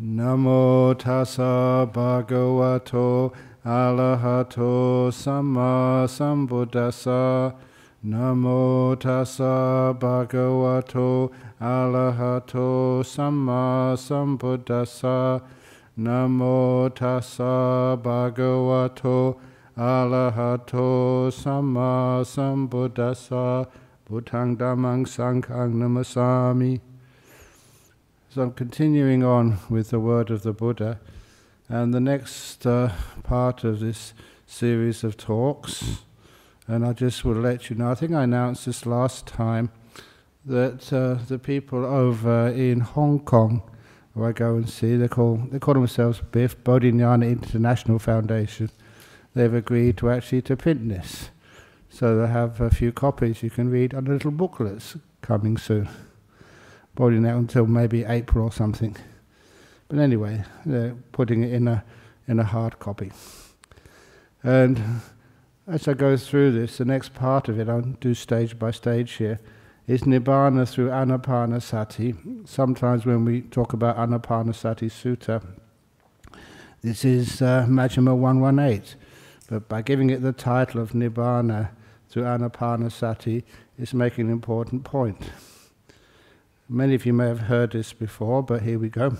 Namo tassa bhagavato arahato sammasambuddhassa. Namo tassa bhagavato arahato sammasambuddhassa. Namo tassa bhagavato arahato sammasambuddhassa. Bhutang dhammang sanghang namasami. So I'm continuing on with the word of the Buddha, and the next part of this series of talks, and I just will let you know, I think I announced this last time, that the people over in Hong Kong, who I go and see, they call themselves BIF, Bodhinyana International Foundation, they've agreed to actually print this. So they have a few copies you can read under little booklets coming soon. Probably not until maybe April or something. But anyway, they're putting it in a hard copy. And as I go through this, the next part of it, I'll do stage by stage here, is Nibbana through Anapanasati. Sometimes when we talk about Anapanasati Sutta, this is Majjhima 118. But by giving it the title of Nibbana through Anapanasati, it's making an important point. Many of you may have heard this before, but here we go.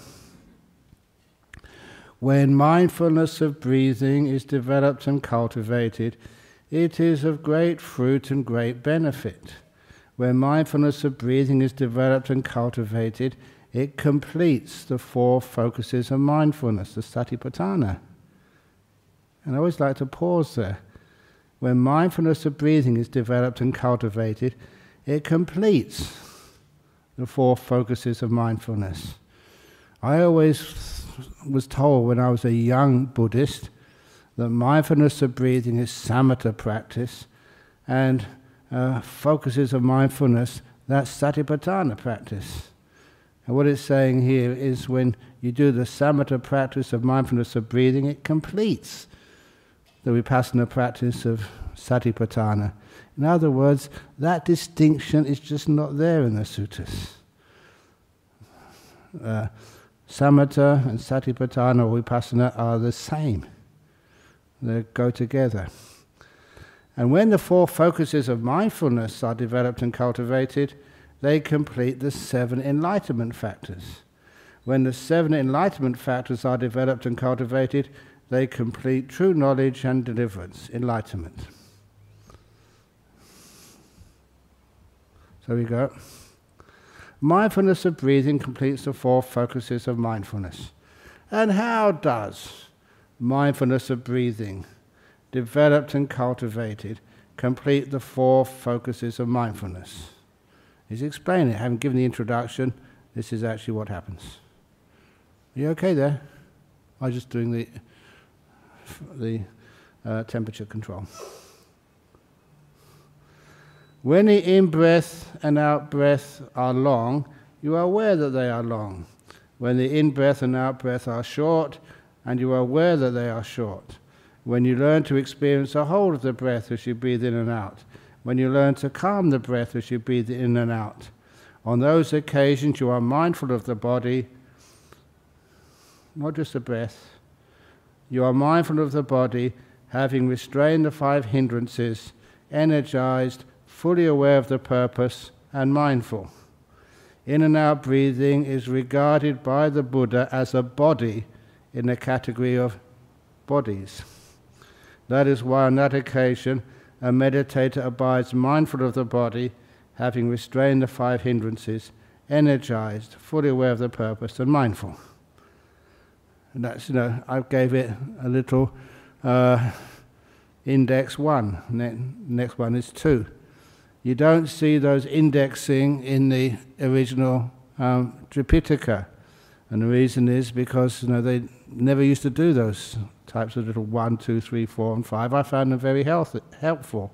When mindfulness of breathing is developed and cultivated, it is of great fruit and great benefit. When mindfulness of breathing is developed and cultivated, it completes the four focuses of mindfulness, the Satipatthana. And I always like to pause there. When mindfulness of breathing is developed and cultivated, it completes the four focuses of mindfulness. I always was told when I was a young Buddhist that mindfulness of breathing is Samatha practice, and focuses of mindfulness, that's Satipatthana practice. And what it's saying here is when you do the Samatha practice of mindfulness of breathing, it completes the Vipassana practice of Satipatthana. In other words, that distinction is just not there in the suttas. Samatha and Satipatthana or Vipassana are the same. They go together. And when the four focuses of mindfulness are developed and cultivated, they complete the seven enlightenment factors. When the seven enlightenment factors are developed and cultivated, they complete true knowledge and deliverance, enlightenment. So we go. Mindfulness of breathing completes the four focuses of mindfulness. And how does mindfulness of breathing, developed and cultivated, complete the four focuses of mindfulness? He's explaining it. I haven't given the introduction. This is actually what happens. Are you okay there? I'm just doing the temperature control. When the in-breath and out-breath are long, you are aware that they are long. When the in-breath and out-breath are short, and you are aware that they are short. When you learn to experience the whole of the breath as you breathe in and out. When you learn to calm the breath as you breathe in and out. On those occasions, you are mindful of the body, not just the breath. You are mindful of the body, having restrained the five hindrances, energized, fully aware of the purpose, and mindful. In and out breathing is regarded by the Buddha as a body in the category of bodies. That is why on that occasion, a meditator abides mindful of the body, having restrained the five hindrances, energized, fully aware of the purpose, and mindful. And that's, you know, I gave it a little index 1, next one is 2. You don't see those indexing in the original Tripitaka. And the reason is because, you know, they never used to do those types of little 1, 2, 3, 4 and 5. I found them very helpful.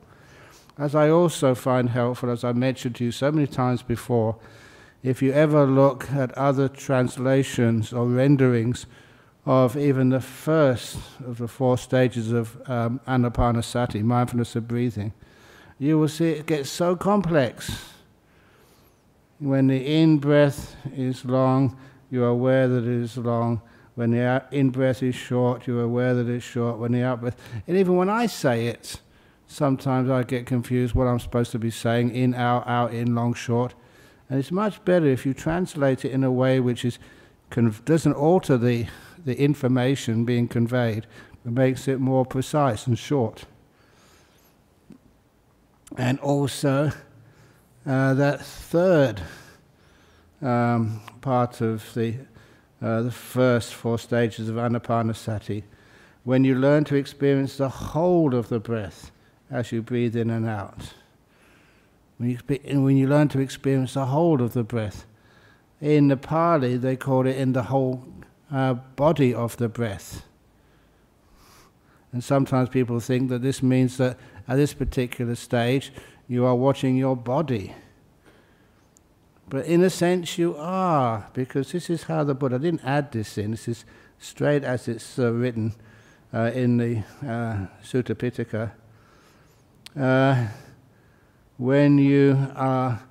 As I also find helpful, as I mentioned to you so many times before, if you ever look at other translations or renderings of even the first of the four stages of Anapanasati, mindfulness of breathing, you will see it gets so complex. When the in-breath is long, you are aware that it is long. When the in-breath is short, you're aware that it's short. When the out-breath... And even when I say it, sometimes I get confused what I'm supposed to be saying, in, out, in, long, short. And it's much better if you translate it in a way which is doesn't alter the information being conveyed, but makes it more precise and short. And also, that third part of the first four stages of Anapanasati, when you learn to experience the whole of the breath as you breathe in and out. When you learn to experience the whole of the breath, in the Pali they call it in the whole body of the breath. And sometimes people think that this means that at this particular stage you are watching your body. But in a sense you are, because this is how the Buddha, I didn't add this in, this is straight as it's written in the Sutta Pitaka. When you are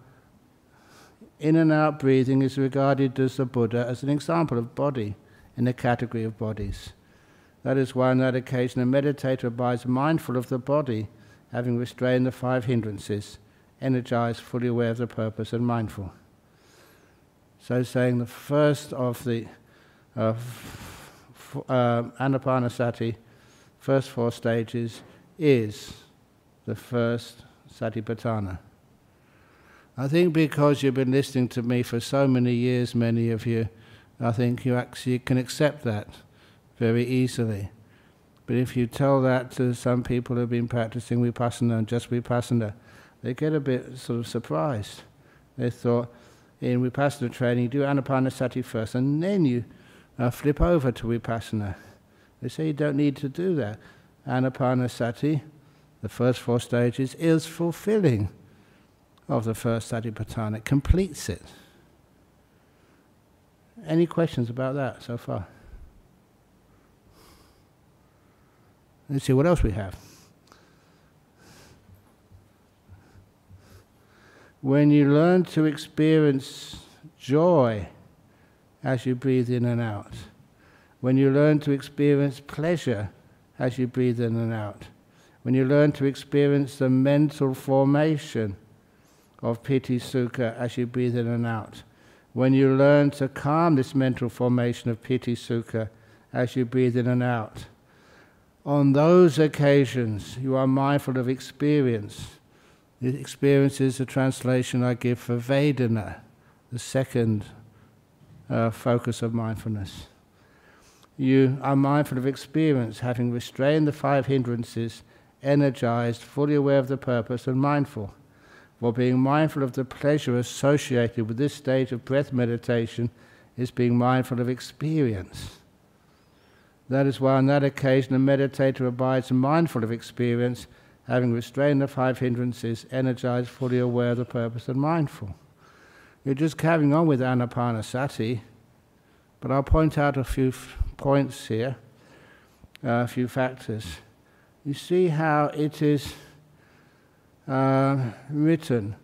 in and out breathing is regarded as the Buddha as an example of body, in the category of bodies. That is why on that occasion a meditator abides mindful of the body, having restrained the five hindrances, energized, fully aware of the purpose and mindful. So saying the first of the Anapanasati, first four stages, is the first Satipatthana. I think because you've been listening to me for so many years, many of you, I think you actually can accept that very easily. But if you tell that to some people who have been practicing Vipassana and just Vipassana, they get a bit sort of surprised. They thought in Vipassana training, do Anapanasati first and then you flip over to Vipassana. They say you don't need to do that. Anapanasati, the first four stages, is fulfilling of the first Satipatthana. It completes it. Any questions about that so far? Let's see what else we have. When you learn to experience joy as you breathe in and out, when you learn to experience pleasure as you breathe in and out, when you learn to experience the mental formation of piti sukha as you breathe in and out, when you learn to calm this mental formation of piti sukha as you breathe in and out, on those occasions you are mindful of experience. Experience is a translation I give for Vedana, the second focus of mindfulness. You are mindful of experience, having restrained the five hindrances, energized, fully aware of the purpose and mindful. For being mindful of the pleasure associated with this stage of breath meditation is being mindful of experience. That is why on that occasion a meditator abides mindful of experience, having restrained the five hindrances, energized, fully aware of the purpose and mindful. You're just carrying on with Anapanasati, but I'll point out a few points here, a few factors. You see how it is written,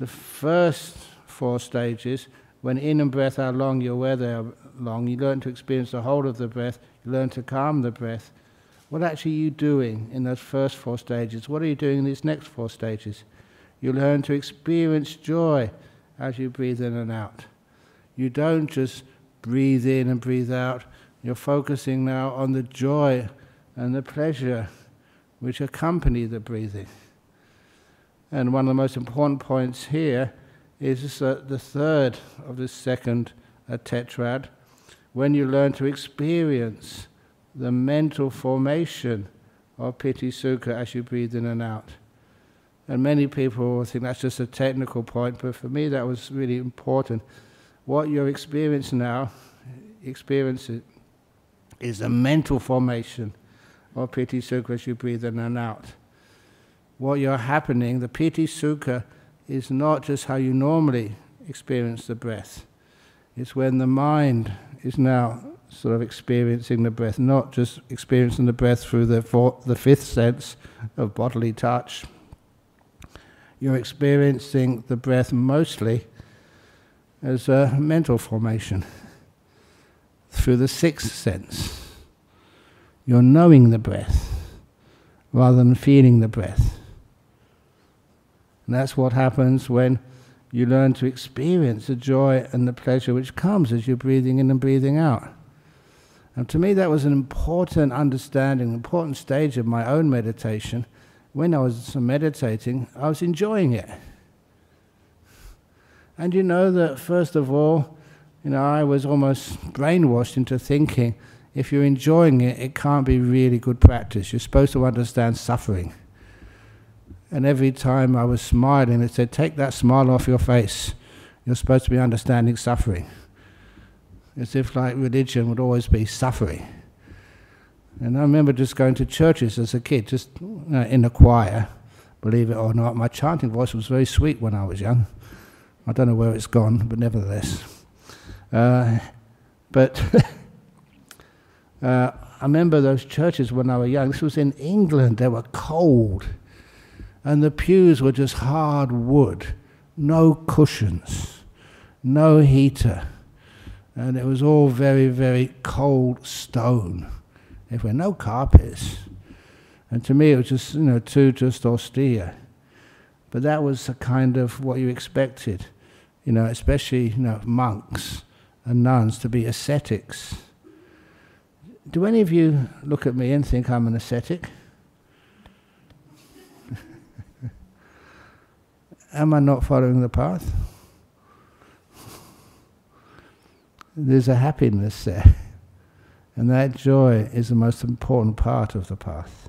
the first four stages, when in and breath are long, you're aware they are long, you learn to experience the whole of the breath, you learn to calm the breath. What actually are you doing in those first four stages? What are you doing in these next four stages? You learn to experience joy as you breathe in and out. You don't just breathe in and breathe out. You're focusing now on the joy and the pleasure which accompany the breathing. And one of the most important points here is that the third of this second tetrad, when you learn to experience the mental formation of piti sukha as you breathe in and out. And many people think that's just a technical point, but for me that was really important. What you're experiencing now, is the mental formation of piti sukha as you breathe in and out. What you're happening, the piti sukha is not just how you normally experience the breath. It's when the mind is now sort of experiencing the breath, not just experiencing the breath through the fifth sense of bodily touch. You're experiencing the breath mostly as a mental formation. through the sixth sense. You're knowing the breath rather than feeling the breath. And that's what happens when you learn to experience the joy and the pleasure which comes as you're breathing in and breathing out. And to me that was an important understanding, an important stage of my own meditation. When I was meditating, I was enjoying it. And you know that, first of all, you know, I was almost brainwashed into thinking if you're enjoying it, it can't be really good practice. You're supposed to understand suffering. And every time I was smiling, it said, take that smile off your face. You're supposed to be understanding suffering. As if like religion would always be suffering. And I remember just going to churches as a kid, just in the choir, believe it or not. My chanting voice was very sweet when I was young. I don't know where it's gone, but nevertheless. I remember those churches when I was young. This was in England. They were cold. And the pews were just hard wood, no cushions, no heater. And it was all very, very cold stone. There were no carpets. And to me it was just, you know, too just austere. But that was a kind of what you expected, you know, especially, you know, monks and nuns to be ascetics. Do any of you look at me and think I'm an ascetic? Am I not following the path? There's a happiness there. And that joy is the most important part of the path.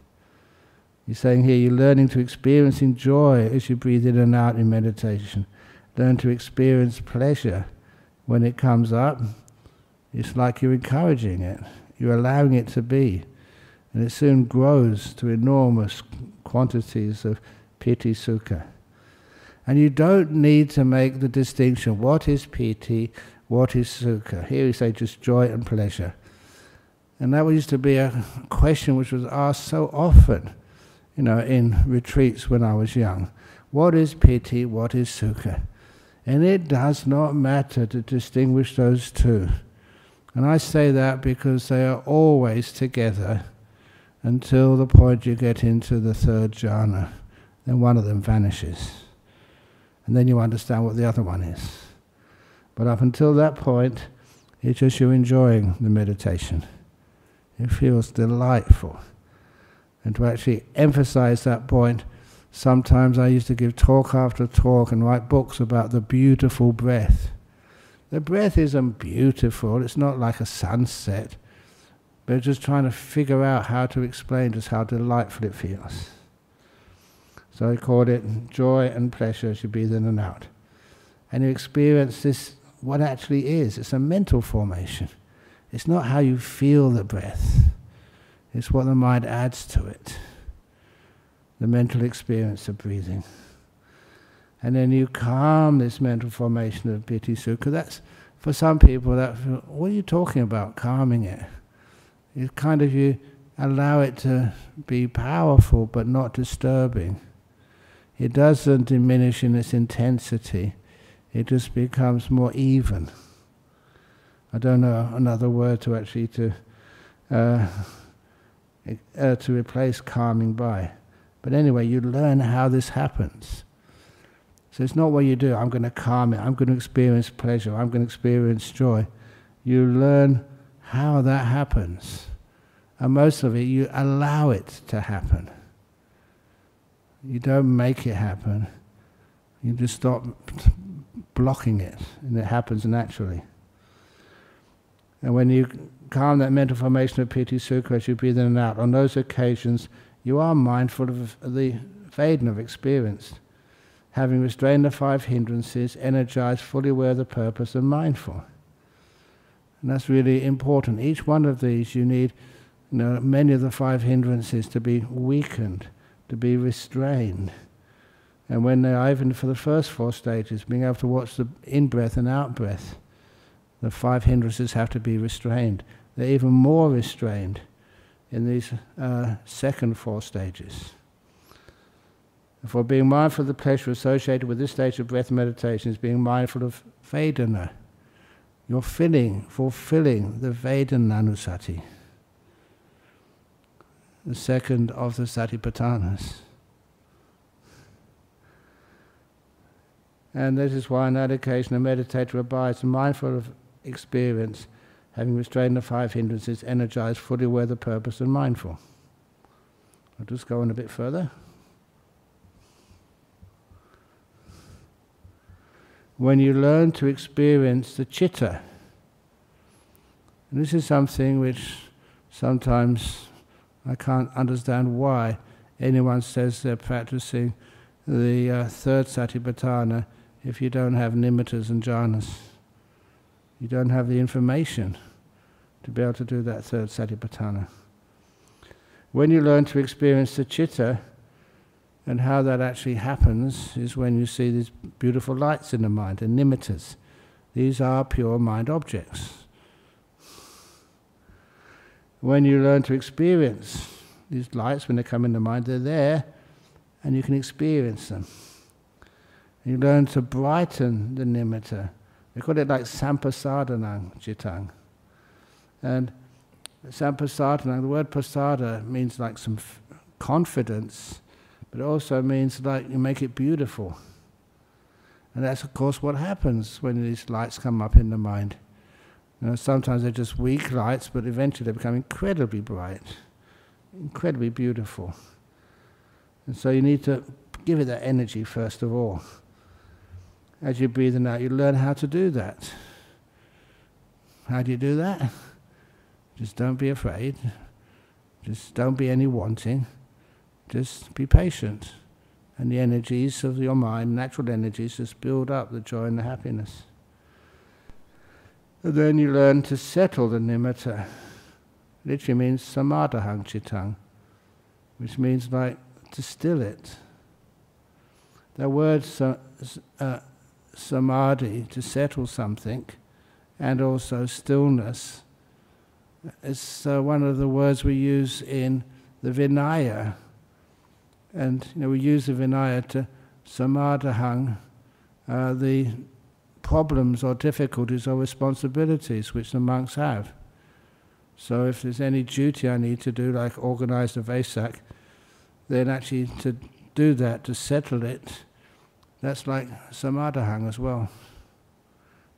He's saying here, you're learning to experience joy as you breathe in and out in meditation. Learn to experience pleasure when it comes up. It's like you're encouraging it. You're allowing it to be. And it soon grows to enormous quantities of piti sukha. And you don't need to make the distinction, what is piti, what is sukha? Here we say just joy and pleasure. And that used to be a question which was asked so often, you know, in retreats when I was young. What is piti, what is sukha? And it does not matter to distinguish those two. And I say that because they are always together until the point you get into the third jhana. Then one of them vanishes. And then you understand what the other one is. But up until that point, it's just you enjoying the meditation. It feels delightful. And to actually emphasize that point, sometimes I used to give talk after talk and write books about the beautiful breath. The breath isn't beautiful, it's not like a sunset, but just trying to figure out how to explain just how delightful it feels. So I called it joy and pleasure as you breathe in and out. And you experience this, what actually is. It's a mental formation. It's not how you feel the breath. It's what the mind adds to it. The mental experience of breathing. And then you calm this mental formation of piti sukha. That's, for some people, what are you talking about, calming it? It's kind of you allow it to be powerful but not disturbing. It doesn't diminish in its intensity, it just becomes more even. I don't know another word to actually to replace calming by. But anyway, you learn how this happens. So it's not what you do, I'm going to calm it, I'm going to experience pleasure, I'm going to experience joy. You learn how that happens. And most of it, you allow it to happen. You don't make it happen. You just stop blocking it, and it happens naturally. And when you calm that mental formation of piti sukha as you breathe in and out, on those occasions, you are mindful of the Vedana of experience, having restrained the five hindrances, energized, fully aware of the purpose, and mindful. And that's really important. Each one of these, you need, you know, many of the five hindrances to be weakened, to be restrained. And when they're even for the first four stages, being able to watch the in-breath and out-breath, the five hindrances have to be restrained. They're even more restrained in these second four stages. Therefore, being mindful of the pleasure associated with this stage of breath meditation is being mindful of Vedana. You're fulfilling the Vedananusati, the second of the Satipatthanas. And this is why on that occasion a meditator abides mindful of experience, having restrained the five hindrances, energized, fully aware of the purpose and mindful. I'll just go on a bit further. When you learn to experience the citta, and this is something which sometimes I can't understand why anyone says they're practicing the third Satipatthana if you don't have nimittas and jhanas. You don't have the information to be able to do that third Satipatthana. When you learn to experience the citta, and how that actually happens is when you see these beautiful lights in the mind, the nimittas. These are pure mind objects. When you learn to experience these lights, when they come in the mind, they're there, and you can experience them. You learn to brighten the nimitta. They call it like sampasadanang cittang. And sampasadanang, the word pasada means like some confidence, but it also means like you make it beautiful. And that's of course what happens when these lights come up in the mind. You know, sometimes they're just weak lights, but eventually they become incredibly bright, incredibly beautiful. And so you need to give it that energy first of all. As you breathe in and out, you learn how to do that. How do you do that? Just don't be afraid. Just don't be any wanting. Just be patient. And the energies of your mind, natural energies, just build up the joy and the happiness. And then you learn to settle the nimitta. Literally means samadhahang cittang, which means like to still it. The word samadhi, to settle something, and also stillness, is one of the words we use in the Vinaya. And you know, we use the Vinaya to samadhahang the problems or difficulties or responsibilities which the monks have. So if there's any duty I need to do, like organize the Vesak, then actually to do that, to settle it, that's like samadhahang as well.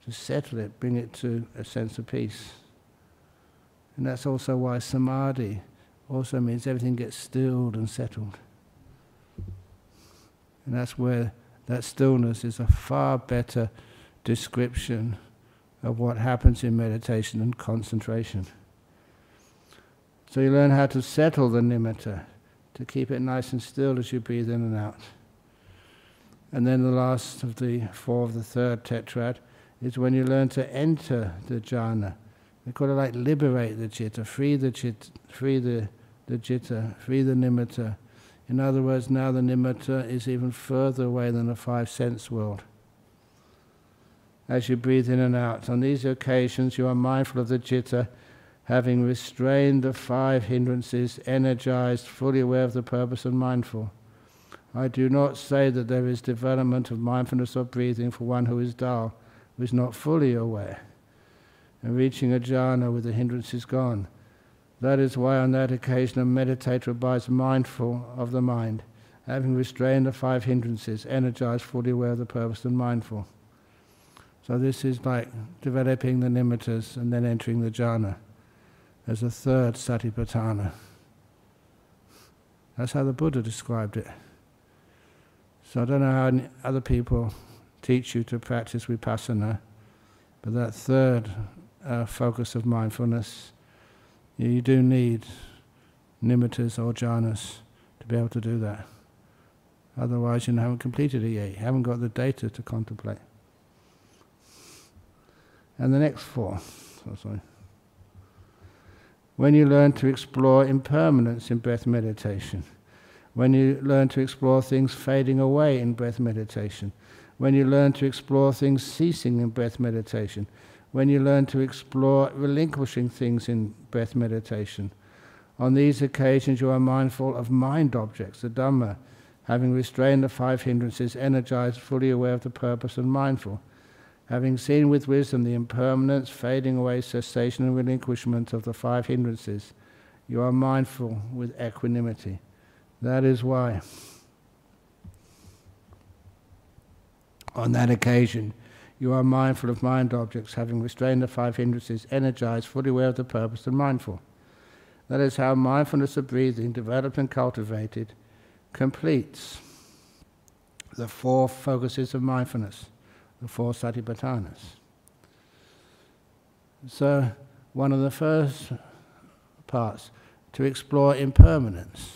To settle it, bring it to a sense of peace. And that's also why samadhi also means everything gets stilled and settled. And that's where that stillness is a far better description of what happens in meditation and concentration. So you learn how to settle the nimitta, to keep it nice and still as you breathe in and out. And then the last of the four of the third tetrad is when you learn to enter the jhana. They call it like liberate the citta, free the citta, free the nimitta. In other words, now the nimitta is even further away than the five sense world. As you breathe in and out, on these occasions you are mindful of the citta, having restrained the five hindrances, energized, fully aware of the purpose and mindful. I do not say that there is development of mindfulness or breathing for one who is dull, who is not fully aware, and reaching a jhana with the hindrances gone. That is why on that occasion a meditator abides mindful of the mind, having restrained the five hindrances, energized, fully aware of the purpose and mindful. So this is like developing the nimittas and then entering the jhana as a third Satipatthana. That's how the Buddha described it. So I don't know how other people teach you to practice vipassana, but that third focus of mindfulness, you do need nimittas or jhanas to be able to do that. Otherwise you haven't completed it yet, you haven't got the data to contemplate. And the next four. When you learn to explore impermanence in breath meditation, when you learn to explore things fading away in breath meditation, when you learn to explore things ceasing in breath meditation, when you learn to explore relinquishing things in breath meditation, on these occasions you are mindful of mind objects, the Dhamma, having restrained the five hindrances, energized, fully aware of the purpose and mindful, having seen with wisdom the impermanence, fading away, cessation and relinquishment of the five hindrances, you are mindful with equanimity. That is why, on that occasion, you are mindful of mind objects, having restrained the five hindrances, energized, fully aware of the purpose and mindful. That is how mindfulness of breathing, developed and cultivated, completes the four focuses of mindfulness, the four satipatthanas. So, one of the first parts, to explore impermanence.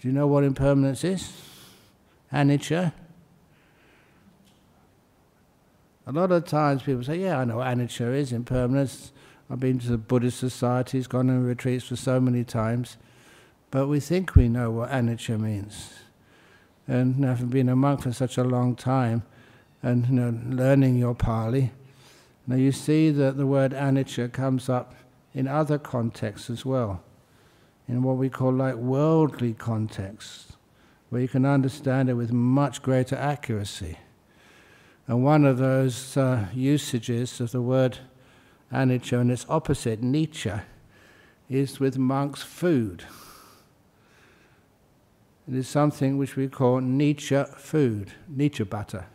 Do you know what impermanence is? Anicca. A lot of times people say, yeah, I know what anicca is, impermanence. I've been to the Buddhist societies, gone on retreats for so many times, but we think we know what anicca means. And having been a monk for such a long time, and learning your Pali, now you see that the word anicca comes up in other contexts as well, in what we call like worldly contexts, where you can understand it with much greater accuracy. And one of those usages of the word anicca and its opposite, nicca, is with monks' food. It is something which we call nicca food, nicca butter.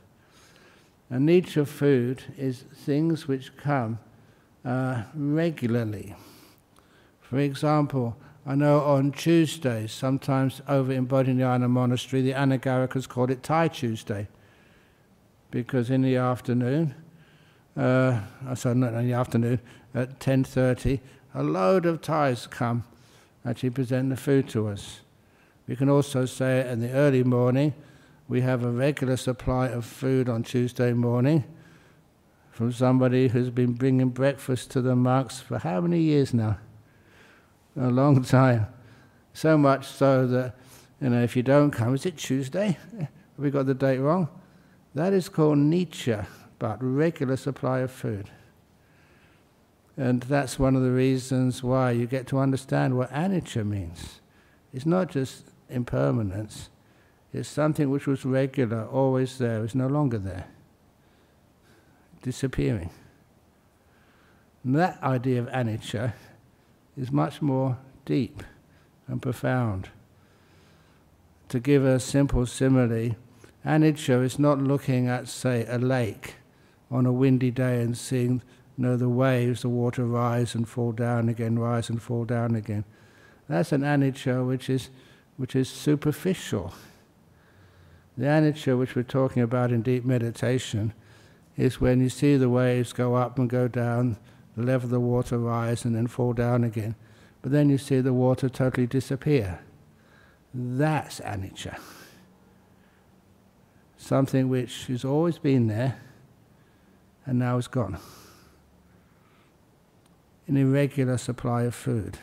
And nicca food is things which come regularly. For example, I know on Tuesdays, sometimes over in Bodhinyana Monastery, the Anagarikas called it Thai Tuesday. Because in the afternoon, sorry, not in the afternoon, at 10:30, a load of Thais come, actually present the food to us. We can also say in the early morning, we have a regular supply of food on Tuesday morning from somebody who's been bringing breakfast to the monks for how many years now? A long time. So much so that, if you don't come, is it Tuesday? Have we got the date wrong? That is called nicca, but regular supply of food. And that's one of the reasons why you get to understand what anicca means. It's not just impermanence. It's something which was regular, always there, is no longer there. Disappearing. And that idea of anicca is much more deep and profound. To give a simple simile, anicca is not looking at, say, a lake on a windy day and seeing the waves, the water rise and fall down again, rise and fall down again. That's an anicca which is superficial. The anicca which we're talking about in deep meditation is when you see the waves go up and go down, the level of the water rise and then fall down again, but then you see the water totally disappear. That's anicca. Something which has always been there and now is gone. An irregular supply of food.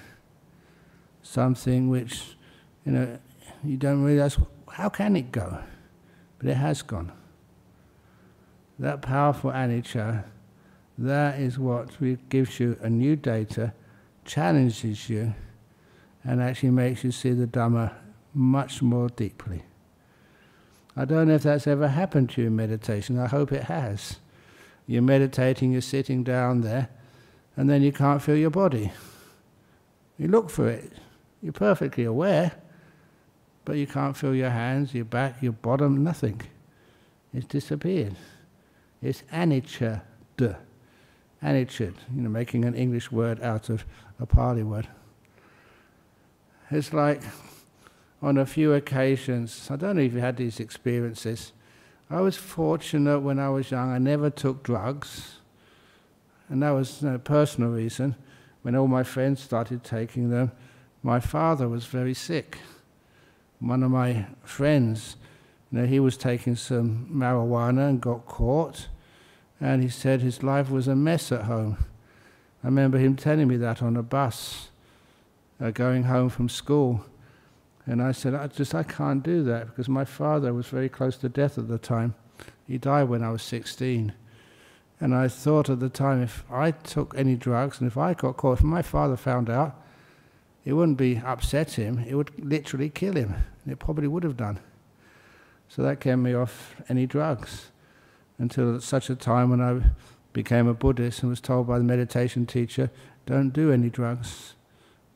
Something which, you don't realize, how can it go? But it has gone. That powerful anicca, that is what gives you a new data, challenges you, and actually makes you see the Dhamma much more deeply. I don't know if that's ever happened to you in meditation. I hope it has. You're meditating, you're sitting down there, and then you can't feel your body. You look for it. You're perfectly aware, but you can't feel your hands, your back, your bottom, nothing. It's disappeared. It's anicca. Anicca, making an English word out of a Pali word. It's like, on a few occasions, I don't know if you had these experiences. I was fortunate when I was young, I never took drugs. And that was a personal reason. When all my friends started taking them, my father was very sick. One of my friends, he was taking some marijuana and got caught. And he said his life was a mess at home. I remember him telling me that on a bus, going home from school. And I said, I can't do that, because my father was very close to death at the time. He died when I was 16. And I thought at the time, if I took any drugs, and if I got caught, if my father found out, it wouldn't be upset him, it would literally kill him. And it probably would have done. So that kept me off any drugs. until at such a time when I became a Buddhist and was told by the meditation teacher, don't do any drugs.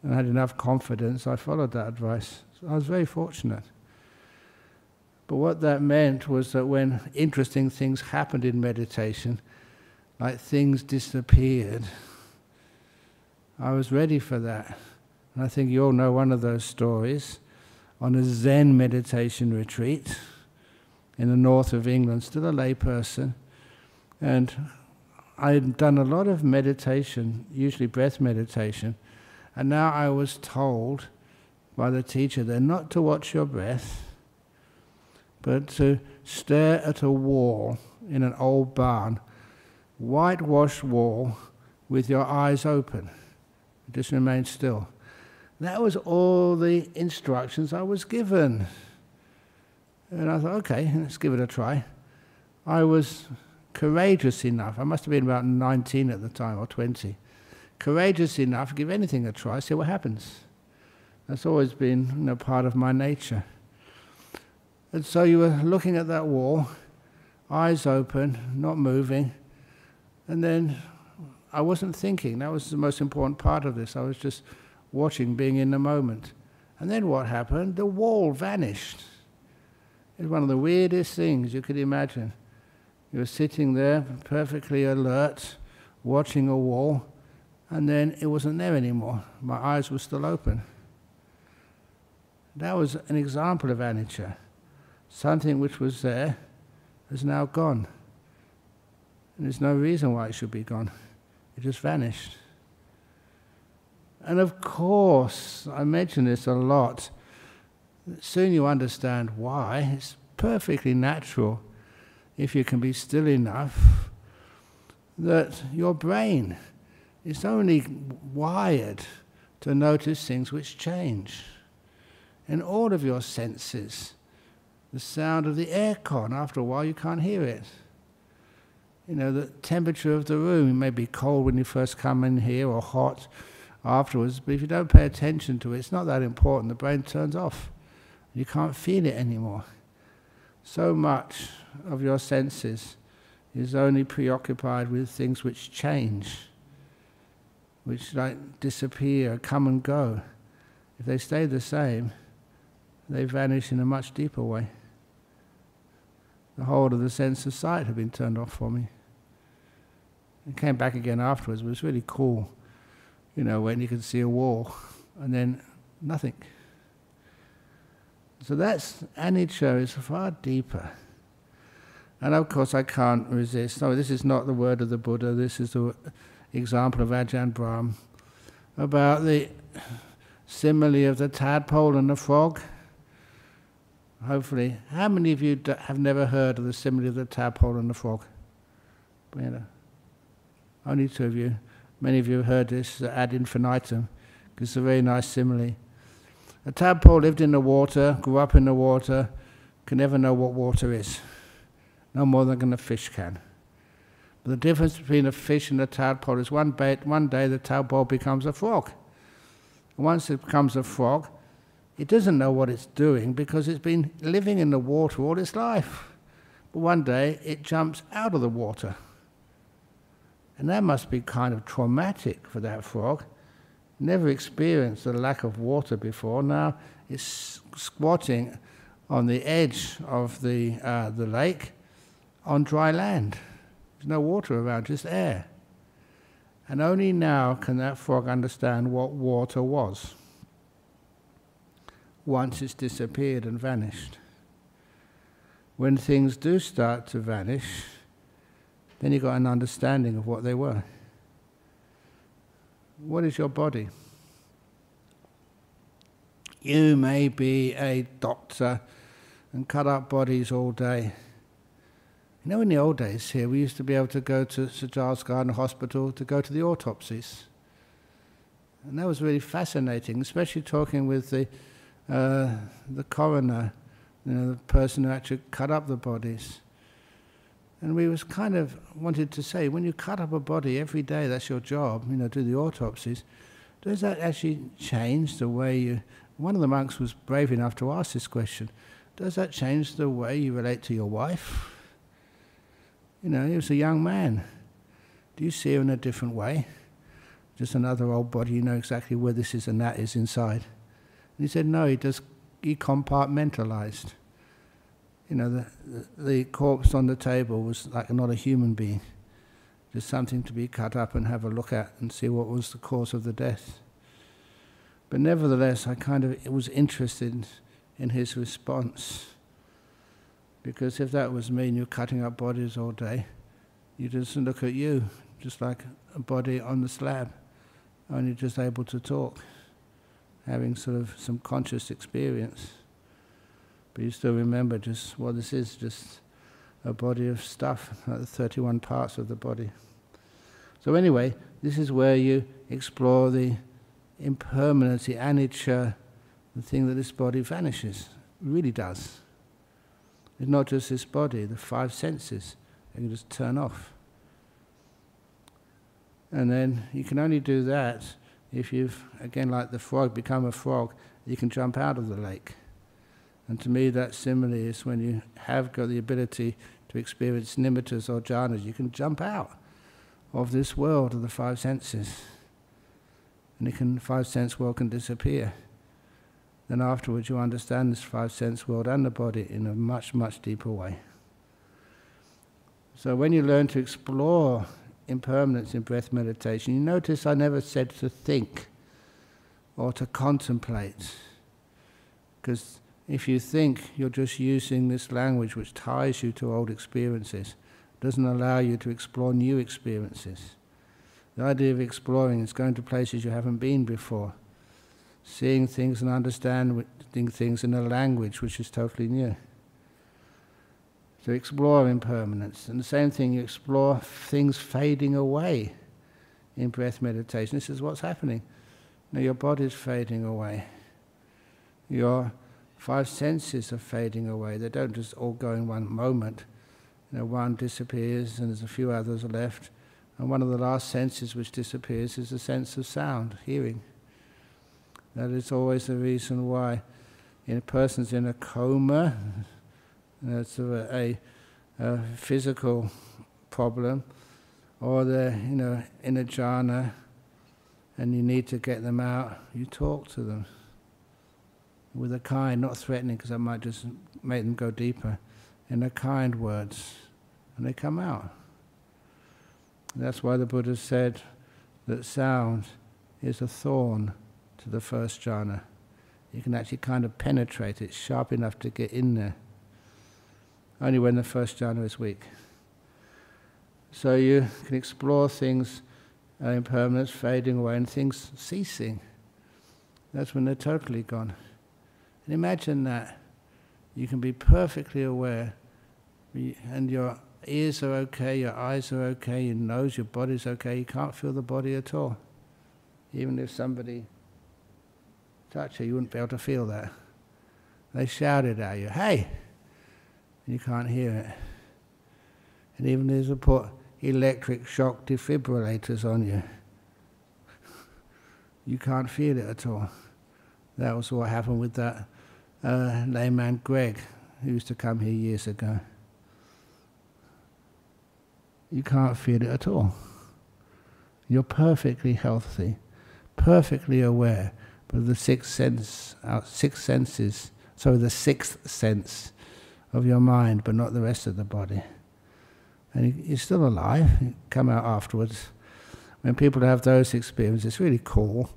And I had enough confidence, I followed that advice. So I was very fortunate. But what that meant was that when interesting things happened in meditation, like things disappeared, I was ready for that. And I think you all know one of those stories. On a Zen meditation retreat in the north of England, still a lay person, and I'd done a lot of meditation, usually breath meditation, and now I was told by the teacher there not to watch your breath, but to stare at a wall in an old barn, whitewashed wall, with your eyes open. Just remain still. That was all the instructions I was given. And I thought, okay, let's give it a try. I was courageous enough, I must have been about 19 at the time, or 20, courageous enough to give anything a try, see what happens. That's always been, you know, part of my nature. And so you were looking at that wall, eyes open, not moving, and then I wasn't thinking. That was the most important part of this. I was just watching, being in the moment. And then what happened? The wall vanished. It's one of the weirdest things you could imagine. You were sitting there, perfectly alert, watching a wall, and then it wasn't there anymore. My eyes were still open. That was an example of anicca. Something which was there is now gone. And there's no reason why it should be gone. It just vanished. And of course, I mention this a lot, soon you understand why. It's perfectly natural, if you can be still enough, that your brain is only wired to notice things which change. In all of your senses, the sound of the aircon, after a while you can't hear it. You know, the temperature of the room, it may be cold when you first come in here, or hot afterwards, but if you don't pay attention to it, it's not that important. The brain turns off. You can't feel it anymore. So much of your senses is only preoccupied with things which change, which like disappear, come and go. If they stay the same, they vanish in a much deeper way. The whole of the sense of sight had been turned off for me. It came back again afterwards, but it was really cool. You know, when you can see a wall and then nothing. So that's anicca, is far deeper. And of course I can't resist. No, this is not the word of the Buddha, this is the example of Ajahn Brahm about the simile of the tadpole and the frog. Hopefully, how many of you have never heard of the simile of the tadpole and the frog? You know, only two of you. Many of you have heard this ad infinitum, because it's a very nice simile. A tadpole lived in the water, grew up in the water, can never know what water is. No more than a fish can. But the difference between a fish and a tadpole is one day the tadpole becomes a frog. And once it becomes a frog, it doesn't know what it's doing because it's been living in the water all its life. But one day it jumps out of the water. And that must be kind of traumatic for that frog. Never experienced the lack of water before. Now it's squatting on the edge of the lake on dry land. There's no water around, just air. And only now can that frog understand what water was, once it's disappeared and vanished. When things do start to vanish, then you've got an understanding of what they were. What is your body? You may be a doctor and cut up bodies all day. You know, in the old days here, we used to be able to go to Sir Charles Gairdner Hospital to go to the autopsies. And that was really fascinating, especially talking with the coroner, you know, the person who actually cut up the bodies. And we was kind of wanted to say, when you cut up a body every day, that's your job, you know, do the autopsies, does that actually change the way you... One of the monks was brave enough to ask this question. Does that change the way you relate to your wife? You know, he was a young man. Do you see him in a different way? Just another old body, you know exactly where this is and that is inside. And he said, no, he compartmentalized. You know, the corpse on the table was like not a human being, just something to be cut up and have a look at and see what was the cause of the death. But nevertheless, I kind of was interested in his response. Because if that was me and you're cutting up bodies all day, you just look at you, just like a body on the slab, only just able to talk, having sort of some conscious experience. But you still remember just what this is, just a body of stuff, like the 31 parts of the body. So anyway, this is where you explore the impermanence, the anicca, the thing that this body vanishes. It really does. It's not just this body, the five senses, they can just turn off. And then you can only do that if you've, again, like the frog, become a frog, you can jump out of the lake. And to me, that simile is when you have got the ability to experience nimittas or jhanas, you can jump out of this world of the five senses. And the five-sense world can disappear. Then afterwards you understand this five-sense world and the body in a much, much deeper way. So when you learn to explore impermanence in breath meditation, you notice I never said to think or to contemplate. Because if you think, you're just using this language which ties you to old experiences, doesn't allow you to explore new experiences. The idea of exploring is going to places you haven't been before, seeing things and understanding things in a language which is totally new. So explore impermanence. And the same thing, you explore things fading away in breath meditation. This is what's happening. Now your body's fading away. Your five senses are fading away. They don't just all go in one moment. You know, one disappears and there's a few others left. And one of the last senses which disappears is the sense of sound, hearing. That is always the reason why a person's in a coma, that's a physical problem, or they're in a jhana and you need to get them out, you talk to them. With a kind, not threatening, because that might just make them go deeper, in a kind words, and they come out. And that's why the Buddha said that sound is a thorn to the first jhana. You can actually kind of penetrate it, sharp enough to get in there, only when the first jhana is weak. So you can explore things, impermanence, fading away, and things ceasing. That's when they're totally gone. And imagine that. You can be perfectly aware, and your ears are okay, your eyes are okay, your nose, your body's okay, you can't feel the body at all. Even if somebody touched you, you wouldn't be able to feel that. They shouted at you, hey! And you can't hear it. And even if they put electric shock defibrillators on you, you can't feel it at all. That was what happened with that layman Greg, who used to come here years ago. You can't feel it at all. You're perfectly healthy, perfectly aware, but the sixth sense of your mind, but not the rest of the body. And you're still alive. You come out afterwards. When people have those experiences, it's really cool,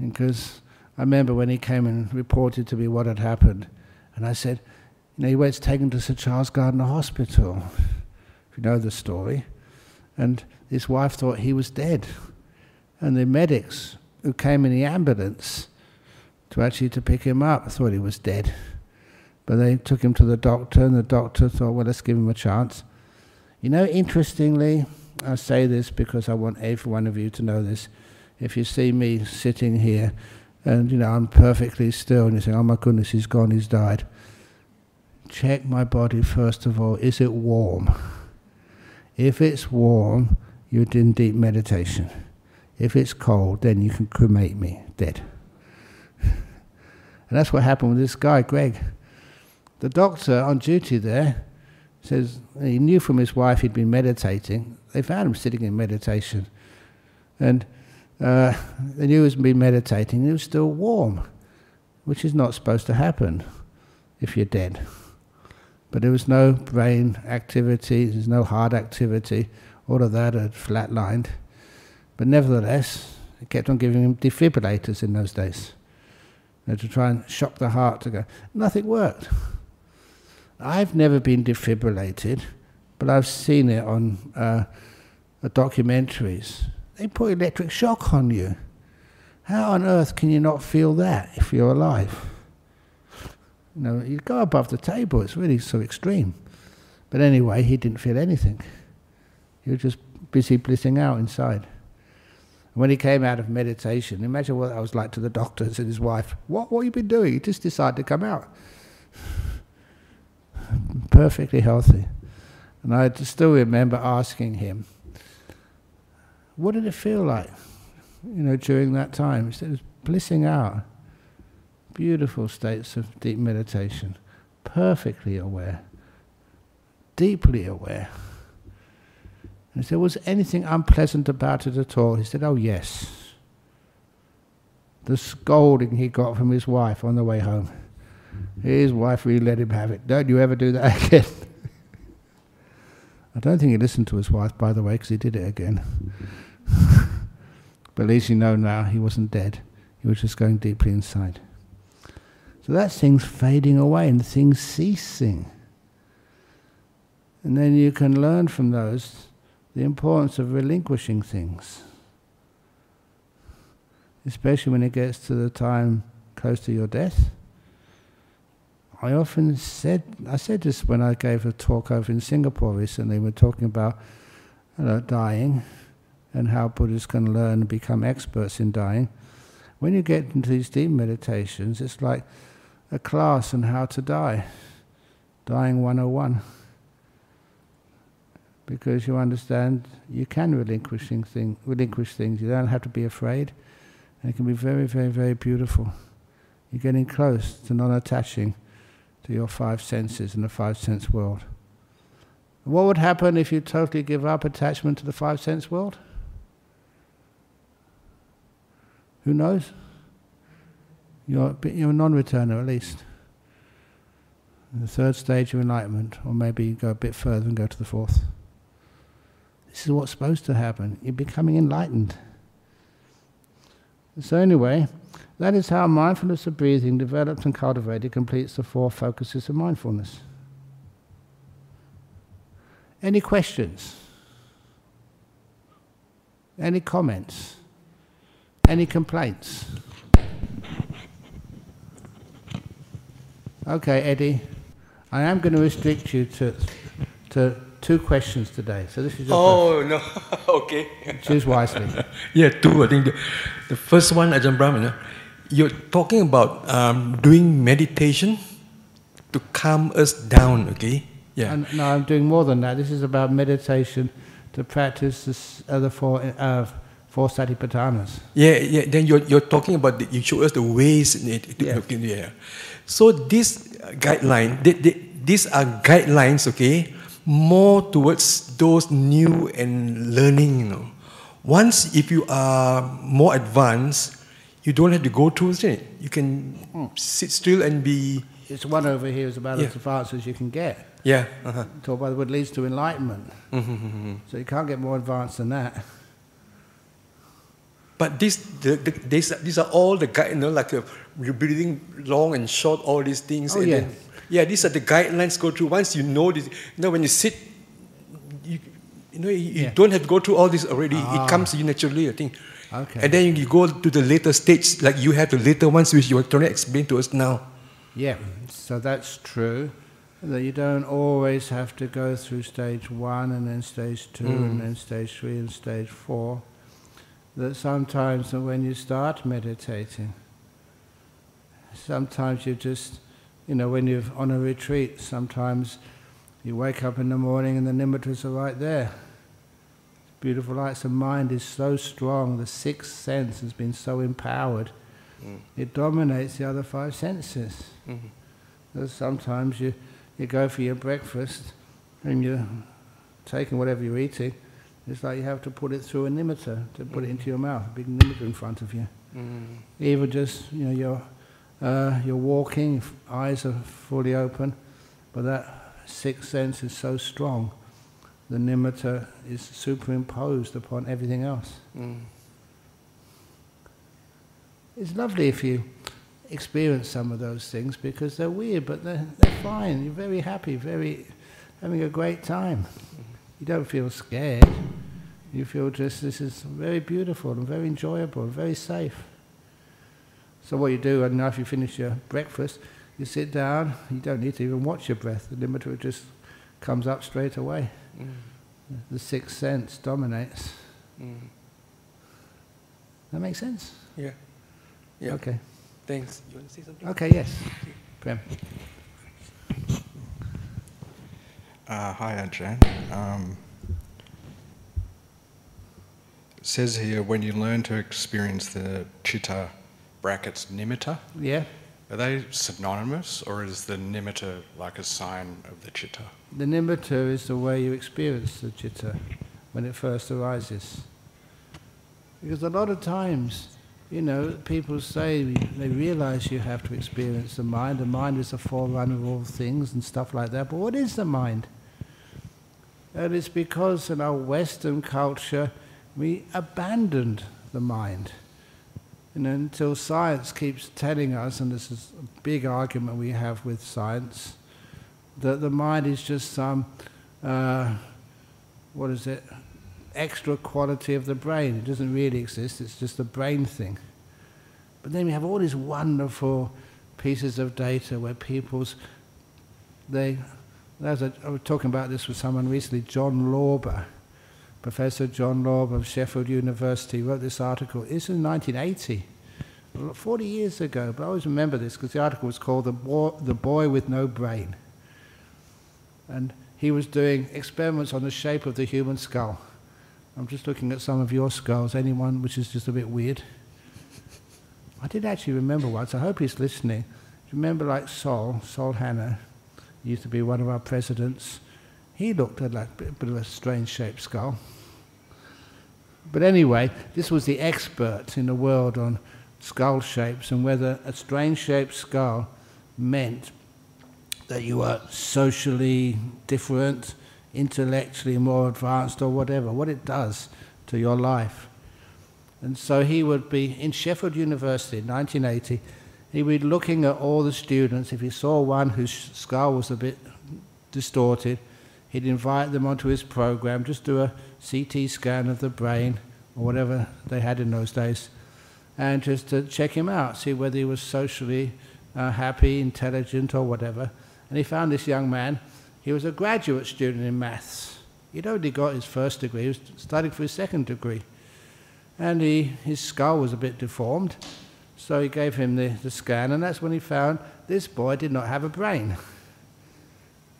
because I remember when he came and reported to me what had happened, and I said, he was taken to Sir Charles Gairdner Hospital, if you know the story, and his wife thought he was dead. And the medics who came in the ambulance to pick him up thought he was dead. But they took him to the doctor, and the doctor thought, well, let's give him a chance. You know, interestingly, I say this because I want every one of you to know this, if you see me sitting here, and I'm perfectly still, and you say, oh my goodness, he's gone, he's died. Check my body first of all, is it warm? If it's warm, you're in deep meditation. If it's cold, then you can cremate me, dead. And that's what happened with this guy, Greg. The doctor on duty there says he knew from his wife he'd been meditating. They found him sitting in meditation. And they knew he'd been meditating. He was still warm, which is not supposed to happen if you're dead. But there was no brain activity, there's no heart activity, all of that had flatlined. But nevertheless, they kept on giving him defibrillators in those days, to try and shock the heart to go. Nothing worked. I've never been defibrillated, but I've seen it on documentaries. They put electric shock on you. How on earth can you not feel that if you're alive? You know, you go above the table, it's really so extreme. But anyway, he didn't feel anything. He was just busy blissing out inside. And when he came out of meditation, imagine what that was like to the doctors and his wife. What have you been doing? He just decided to come out. Perfectly healthy. And I still remember asking him, what did it feel like, you know, during that time? He said it was blissing out. Beautiful states of deep meditation. Perfectly aware. Deeply aware. And he said, was anything unpleasant about it at all? He said, oh yes. The scolding he got from his wife on the way home. His wife really let him have it. Don't you ever do that again. I don't think he listened to his wife, by the way, because he did it again. But at least you know now he wasn't dead. He was just going deeply inside. So that's things fading away and things ceasing. And then you can learn from those the importance of relinquishing things. Especially when it gets to the time close to your death. I often said, I said this when I gave a talk over in Singapore recently. We're talking about, you know, dying and how Buddhists can learn and become experts in dying. When you get into these deep meditations, it's like a class on how to die. Dying 101. Because you understand you can relinquish things. You don't have to be afraid. And it can be very, very, very beautiful. You're getting close to non-attaching to your five senses and the five-sense world. What would happen if you totally give up attachment to the five-sense world? Who knows? You're a non-returner at least. The third stage of enlightenment, or maybe you go a bit further and go to the fourth. This is what's supposed to happen. You're becoming enlightened. So anyway, that is how mindfulness of breathing, developed and cultivated, completes the four focuses of mindfulness. Any questions? Any comments? Any complaints? Okay, Eddie, I am going to restrict you to 2 questions today. So this is your first. No, okay. Choose wisely. Yeah, 2, I think. The first one, Ajahn Brahm, you're talking about doing meditation to calm us down, okay? Yeah. No, I'm doing more than that. This is about meditation to practice the other four Satipatthanas. Yeah, yeah. Then you're talking about, you show us the ways in it. Yeah. Okay, yeah. So this guideline, these are guidelines, okay, more towards those new and learning, you know. Once, if you are more advanced, you don't have to go through it. You can sit still and be... It's one over here is about as advanced as you can get. Yeah. Talk about what leads to enlightenment. So you can't get more advanced than that. But these are all the guidelines, you know, like you're breathing long and short, all these things. Oh, and then, yeah, these are the guidelines go through. Once you know this, you know, when you sit, you don't have to go through all this already. It comes to you naturally, I think. Okay. And then you go to the later stage, like you have the later ones, which you are trying to explain to us now. Yeah, so that's true. That you don't always have to go through stage 1 and then stage 2 and then stage 3 and stage 4. That sometimes when you start meditating, sometimes you just, you know, when you're on a retreat, sometimes you wake up in the morning and the nimittas are right there. Beautiful lights. The mind is so strong, the sixth sense has been so empowered, it dominates the other 5 senses. So sometimes you go for your breakfast and you're taking whatever you're eating, it's like you have to put it through a nimitta to put it into your mouth, a big nimitta in front of you. Even just, you know, you're walking, eyes are fully open, but that sixth sense is so strong, the nimitta is superimposed upon everything else. It's lovely if you experience some of those things, because they're weird, but they're fine. You're very happy, having a great time. You don't feel scared. You feel just, this is very beautiful and very enjoyable and very safe. So what you do, and after you finish your breakfast, you sit down. You don't need to even watch your breath. The nimitta just comes up straight away. The sixth sense dominates. That makes sense? Yeah. Yeah. Okay. Thanks. You want to say something? Okay, yes. Prem. Hi, Ajahn. It says here, when you learn to experience the citta, brackets, nimitta. Yeah. Are they synonymous, or is the nimitta like a sign of the citta? The nimitta is the way you experience the citta when it first arises. Because a lot of times, you know, people say they realize you have to experience the mind. The mind is the forerunner of all things and stuff like that. But what is the mind? And it's because in our Western culture we abandoned the mind. And until science keeps telling us, and this is a big argument we have with science, that the mind is just some, extra quality of the brain. It doesn't really exist, it's just a brain thing. But then we have all these wonderful pieces of data where people's, I was talking about this with someone recently, John Lauber. Professor John Lauber of Sheffield University wrote this article. It's in 1980, 40 years ago, but I always remember this because the article was called The Boy with No Brain. And he was doing experiments on the shape of the human skull. I'm just looking at some of your skulls, anyone, which is just a bit weird. I did actually remember one, so I hope he's listening. Do you remember like Sol Hannah, used to be one of our presidents? He looked at like a bit of a strange-shaped skull. But anyway, this was the expert in the world on skull shapes and whether a strange-shaped skull meant that you were socially different, intellectually more advanced or whatever, what it does to your life. And so he would be in Sheffield University in 1980, he would be looking at all the students. If he saw one whose skull was a bit distorted, he'd invite them onto his program, just do a CT scan of the brain or whatever they had in those days, and just to check him out, see whether he was socially happy, intelligent or whatever. And he found this young man, he was a graduate student in maths. He'd only got his first degree, he was studying for his second degree. And his skull was a bit deformed, so he gave him the scan, and that's when he found this boy did not have a brain.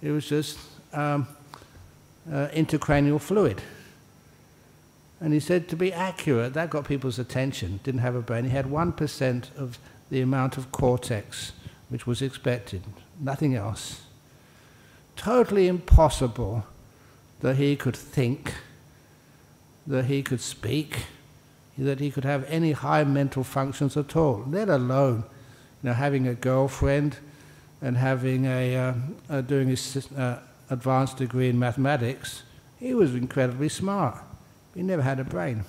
It was just intracranial fluid. And he said, to be accurate, that got people's attention. Didn't have a brain. He had 1% of the amount of cortex which was expected, nothing else. Totally impossible that he could think, that he could speak, that he could have any high mental functions at all, let alone, you know, having a girlfriend and having a doing his advanced degree in mathematics. He was incredibly smart. He never had a brain.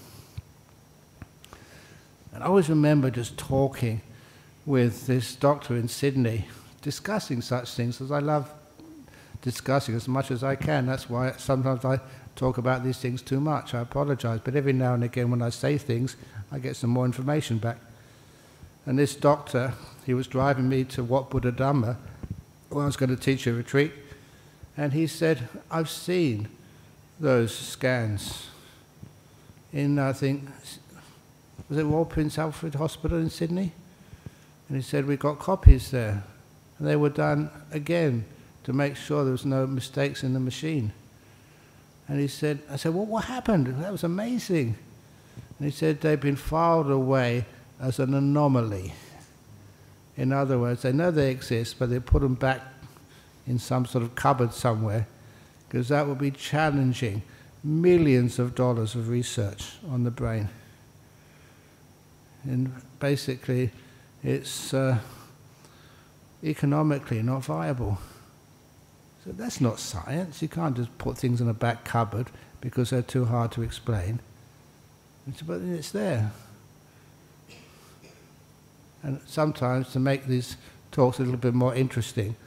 And I always remember just talking with this doctor in Sydney, discussing such things, as I love discussing as much as I can. That's why sometimes I talk about these things too much. I apologize, but every now and again when I say things, I get some more information back. And this doctor, he was driving me to Wat Buddha Dhamma, where I was going to teach a retreat. And he said, I've seen those scans in, I think, was it Royal Prince Alfred Hospital in Sydney? And he said, we got copies there. And they were done again to make sure there was no mistakes in the machine. And he said, I said, well, what happened? That was amazing. And he said, they've been filed away as an anomaly. In other words, they know they exist, but they put them back in some sort of cupboard somewhere, because that will be challenging millions of dollars of research on the brain. And basically, it's economically not viable. So that's not science. You can't just put things in a back cupboard because they're too hard to explain. But it's there. And sometimes, to make these talks a little bit more interesting,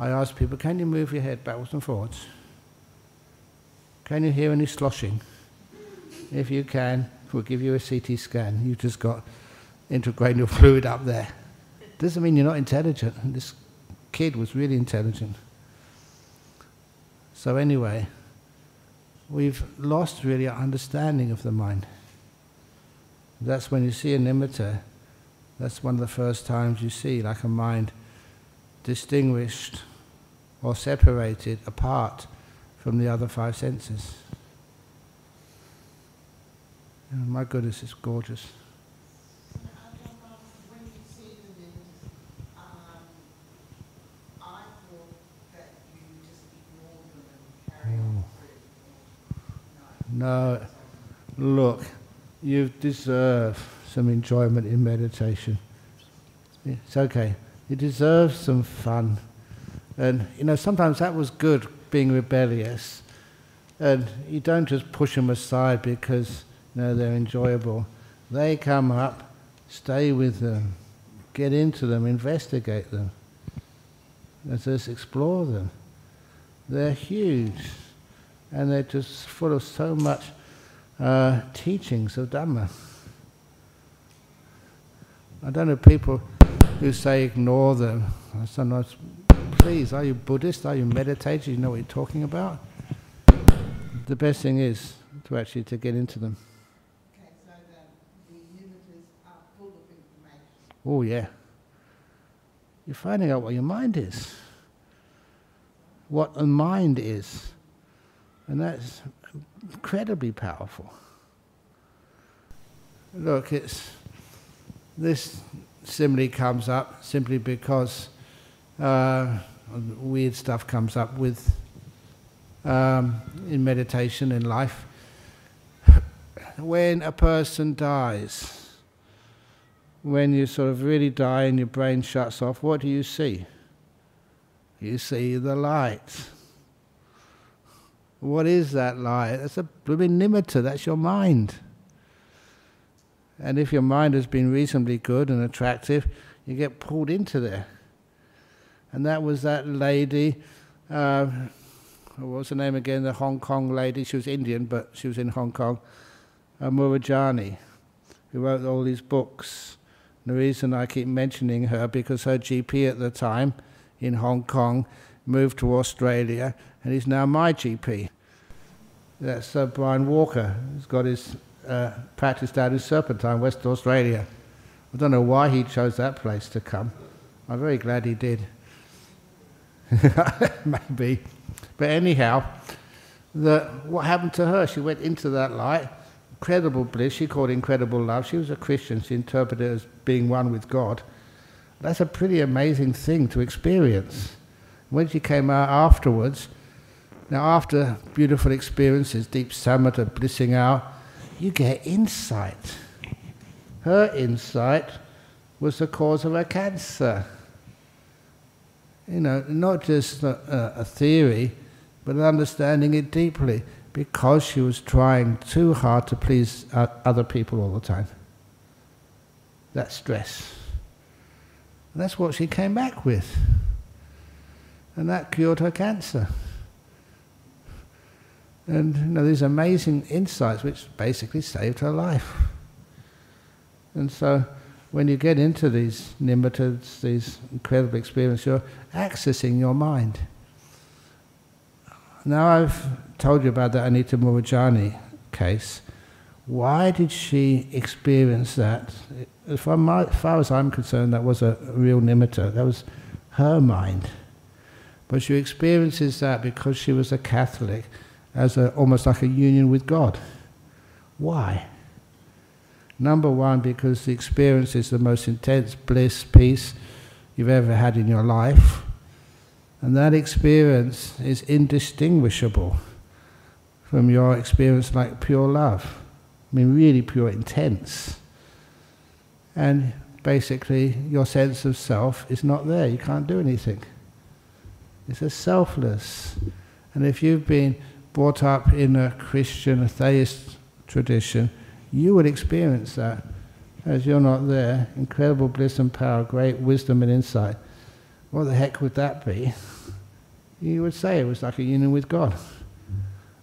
I ask people, can you move your head backwards and forwards? Can you hear any sloshing? If you can, we'll give you a CT scan. You've just got intracranial fluid up there. Doesn't mean you're not intelligent. And this kid was really intelligent. So anyway, we've lost really our understanding of the mind. That's when you see a nimitta. That's one of the first times you see like a mind distinguished or separated apart from the other five senses. And my goodness, it's gorgeous. When you see them in, I thought that you just ignore them and carry on through. No. Look, you deserve some enjoyment in meditation. It's okay. You deserve some fun. And, you know, sometimes that was good, being rebellious. And you don't just push them aside because, you know, they're enjoyable. They come up, stay with them, get into them, investigate them. Let's just explore them. They're huge. And they're just full of so much teachings of Dhamma. I don't know people who say ignore them. I sometimes, please, are you Buddhist? Are you meditator? You know what you're talking about? The best thing is to actually to get into them. Okay, so the limiters are full of information. Oh yeah. You're finding out what your mind is. What a mind is. And that's incredibly powerful. Look, it's... This simile comes up simply because weird stuff comes up with in meditation, in life. When a person dies, when you sort of really die and your brain shuts off, what do you see? You see the light. What is that light? That's a blooming nimitta, that's your mind. And if your mind has been reasonably good and attractive, you get pulled into there. And that was that lady, what was her name again, the Hong Kong lady, she was Indian but she was in Hong Kong, Murajani, who wrote all these books. And the reason I keep mentioning her, because her GP at the time in Hong Kong moved to Australia and he's now my GP. That's Sir Brian Walker, who's got his practice down in Serpentine, West Australia. I don't know why he chose that place to come. I'm very glad he did. Maybe. But anyhow, what happened to her? She went into that light, incredible bliss, she called it incredible love. She was a Christian, she interpreted it as being one with God. That's a pretty amazing thing to experience. When she came out afterwards, now after beautiful experiences, deep samatha, blissing out, you get insight. Her insight was the cause of her cancer. You know, not just a theory, but understanding it deeply, because she was trying too hard to please other people all the time. That stress. And that's what she came back with. And that cured her cancer. And you know, these amazing insights which basically saved her life. And so when you get into these nimittas, these incredible experiences, you're accessing your mind. Now I've told you about the Anita Murajani case. Why did she experience that? As far as I'm concerned, that was a real nimitta. That was her mind. But she experiences that because she was a Catholic, as almost like a union with God. Why? Number one, because the experience is the most intense bliss, peace you've ever had in your life. And that experience is indistinguishable from your experience like pure love. I mean, really pure, intense. And basically, your sense of self is not there. You can't do anything. It's a selfless. And if you've been brought up in a Christian, a theist tradition, you would experience that. As you're not there, incredible bliss and power, great wisdom and insight. What the heck would that be? You would say it was like a union with God.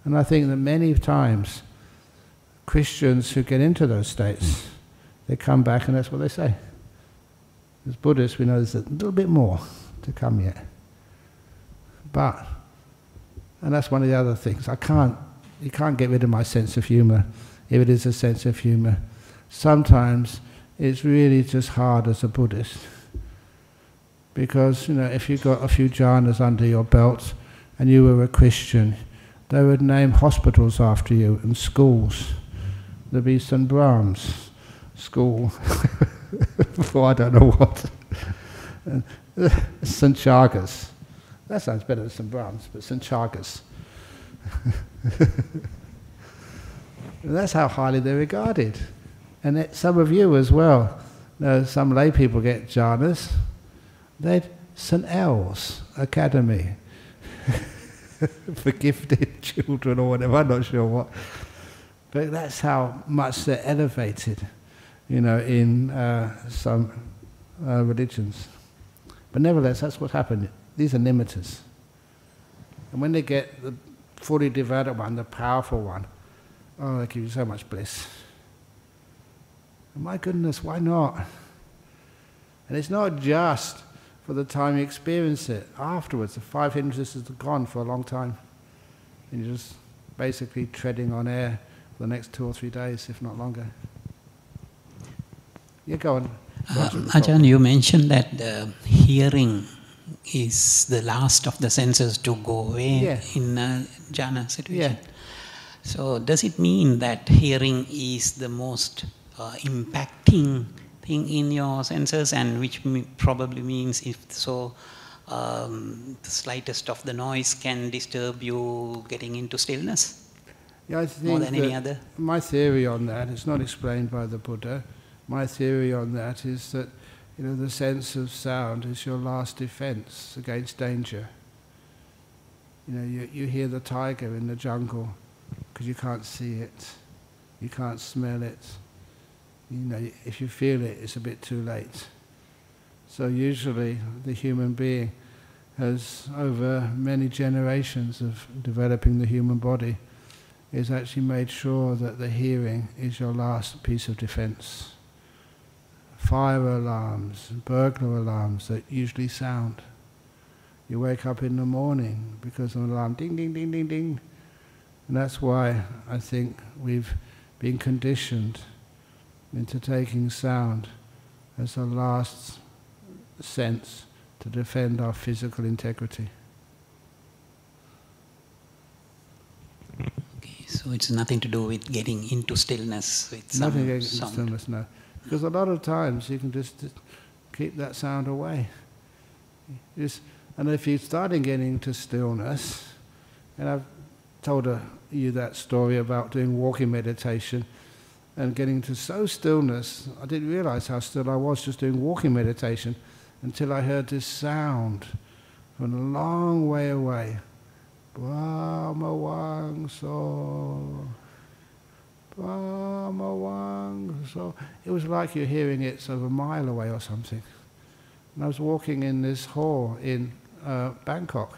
And I think that many times, Christians who get into those states, they come back and that's what they say. As Buddhists, we know there's a little bit more to come yet. But, and that's one of the other things, you can't get rid of my sense of humor, if it is a sense of humor. Sometimes it's really just hard as a Buddhist, because, you know, if you got a few jhanas under your belt and you were a Christian, they would name hospitals after you and schools. There'd be St. Brahm's School, for I don't know what, St. Chagas. That sounds better than St. Brahm's, but St. Chagas. That's how highly they're regarded. And it, some of you as well, you know, some lay people get jhanas, they'd St. El's Academy for gifted children or whatever, I'm not sure what. But that's how much they're elevated, you know, in some religions. But nevertheless, that's what happened. These are nimittas. And when they get the fully devoted one, the powerful one, oh, they give you so much bliss. And my goodness, why not? And it's not just for the time you experience it. Afterwards, the five hindrances are gone for a long time. And you're just basically treading on air for the next 2 or 3 days, if not longer. Yeah, go on. Ajahn, you mentioned that the hearing is the last of the senses to go away, yes, in a jhana situation. Yeah. So does it mean that hearing is the most impacting thing in your senses, and which probably means, if so, the slightest of the noise can disturb you getting into stillness? Yeah, I think more than any other? My theory on that, it's not explained by the Buddha, my theory on that is that, you know, the sense of sound is your last defense against danger. You know, you hear the tiger in the jungle because you can't see it, you can't smell it. You know, if you feel it, it's a bit too late. So usually the human being has, over many generations of developing the human body, is actually made sure that the hearing is your last piece of defense. Fire alarms, burglar alarms that usually sound. You wake up in the morning because of an alarm, ding, ding, ding, ding, ding. And that's why I think we've been conditioned into taking sound as the last sense to defend our physical integrity. Okay, so it's nothing to do with getting into stillness. With nothing getting into stillness, no. Because a lot of times you can just keep that sound away. And if you start getting into stillness, and I've told you that story about doing walking meditation, and getting to so stillness, I didn't realize how still I was just doing walking meditation until I heard this sound from a long way away. Brahma Wang So, Brahma Wang So. It was like you're hearing it sort of a mile away or something. And I was walking in this hall in Bangkok,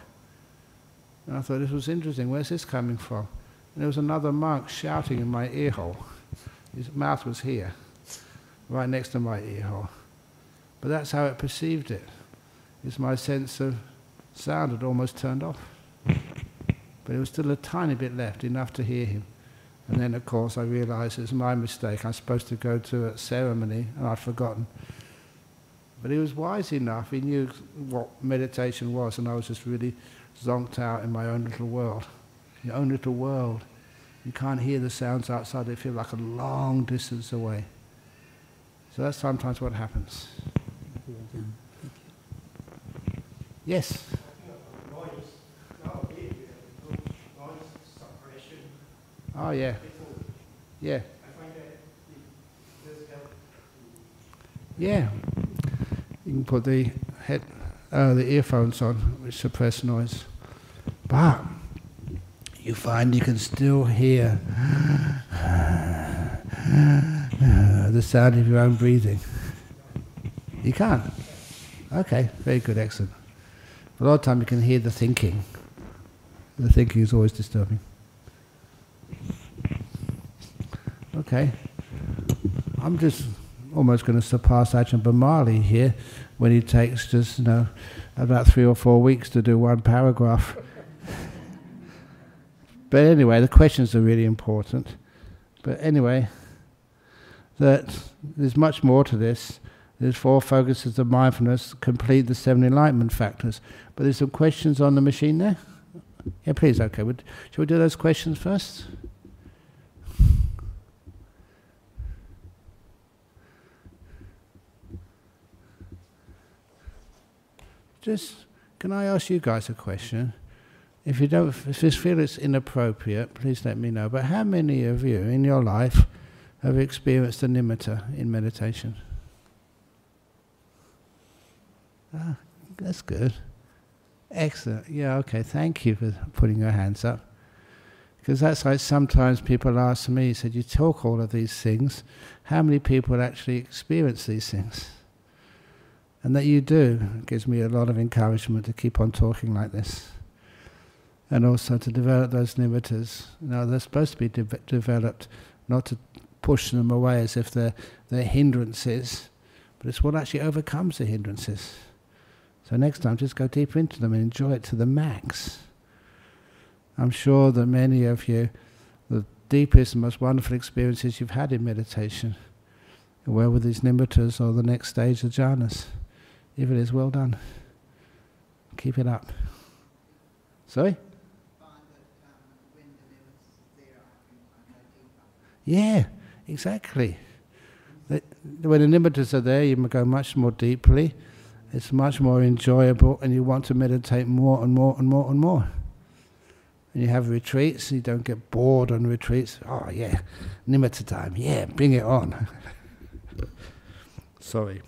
and I thought, this was interesting, where's this coming from? And there was another monk shouting in my ear hole. His mouth was here, right next to my ear hole. But that's how it perceived it. It's my sense of sound had almost turned off. But it was still a tiny bit left, enough to hear him. And then, of course, I realized it was my mistake. I'm supposed to go to a ceremony, and I'd forgotten. But he was wise enough. He knew what meditation was, and I was just really zonked out in my own little world. Your own little world. You can't hear the sounds outside, they feel like a long distance away. So that's sometimes what happens. Yes? Oh, yeah. Yeah. Yeah. You can put the earphones on, which suppress noise. But you find you can still hear the sound of your own breathing. You can't. Okay, very good, excellent. A lot of time you can hear the thinking. The thinking is always disturbing. Okay. I'm just almost going to surpass Ajahn Brahmali here when he takes just, you know, about 3 or 4 weeks to do one paragraph. But anyway, the questions are really important. But anyway, that there's much more to this. There's 4 focuses of mindfulness, complete the 7 enlightenment factors. But there's some questions on the machine there? Yeah, please, okay. Should we do those questions first? Just, can I ask you guys a question? If you don't, if you feel it's inappropriate, please let me know. But how many of you in your life have experienced the nimitta in meditation? Ah, that's good. Excellent. Yeah, okay, thank you for putting your hands up. Because that's like sometimes people ask me, he said, you talk all of these things, how many people actually experience these things? And that you do, it gives me a lot of encouragement to keep on talking like this. And also to develop those nimittas. Now, they're supposed to be developed, not to push them away as if they're hindrances, but it's what actually overcomes the hindrances. So next time, just go deeper into them and enjoy it to the max. I'm sure that many of you, the deepest and most wonderful experiences you've had in meditation, where were these nimittas or the next stage of jhanas? If it is, well done. Keep it up. Sorry? Yeah, exactly. When the nimittas are there, you go much more deeply, it's much more enjoyable, and you want to meditate more and more and more and more. And you have retreats, you don't get bored on retreats. Oh yeah, nimitta time, yeah, bring it on. Sorry.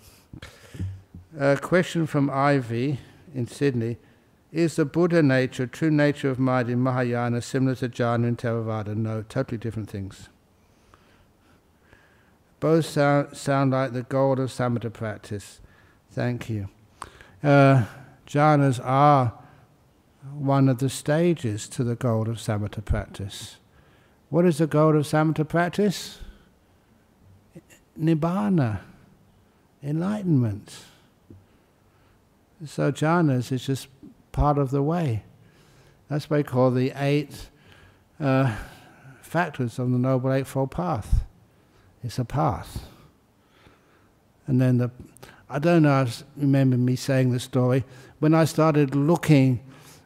A question from Ivy in Sydney. Is the Buddha nature, true nature of mind in Mahayana similar to jhana and Theravada? No, totally different things. Both sound like the goal of Samatha practice. Thank you. Jhanas are one of the stages to the goal of Samatha practice. What is the goal of Samatha practice? Nibbana, enlightenment. So jhanas is just part of the way. That's what we call the 8 factors on the Noble Eightfold Path. It's a path. And then I don't know if you remember me saying the story, when I started looking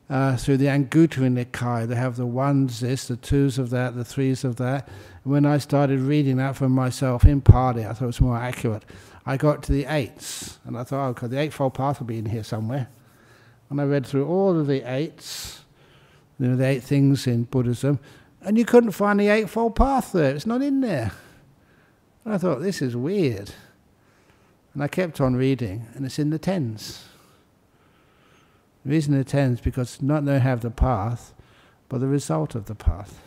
through the Anguttara Nikaya, they have the 1s this, the 2s of that, the 3s of that. And when I started reading that for myself in Pali, I thought it was more accurate. I got to the 8s, and I thought, okay, the Eightfold Path will be in here somewhere. And I read through all of the 8s, you know, the 8 things in Buddhism, and you couldn't find the Eightfold Path there. It's not in there. And I thought, this is weird. And I kept on reading, and it's in the 10s. The reason the 10s, because not they have the path, but the result of the path.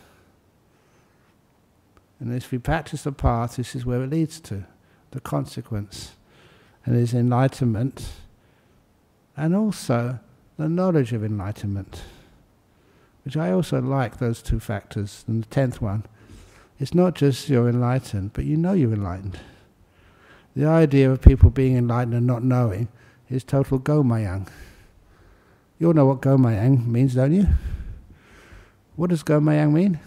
And if we practice the path, this is where it leads to, the consequence. And there's enlightenment, and also the knowledge of enlightenment, which I also like those 2 factors, and the 10th one. It's not just you're enlightened, but you know you're enlightened. The idea of people being enlightened and not knowing is total gomayang. You all know what gomayang means, don't you? What does gomayang mean?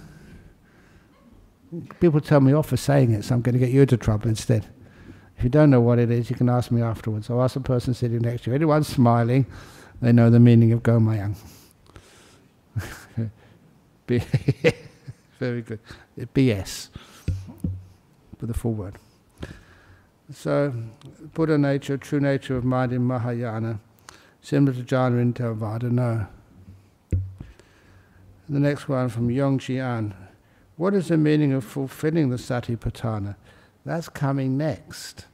People tell me off for saying it, so I'm going to get you into trouble instead. If you don't know what it is, you can ask me afterwards. I'll ask the person sitting next to you. Anyone's smiling, they know the meaning of gomayang. Very good. BS, for the full word. So, Buddha nature, true nature of mind in Mahayana, similar to jhana in Theravada, no. The next one from Yong Jian. What is the meaning of fulfilling the Satipatthana? That's coming next.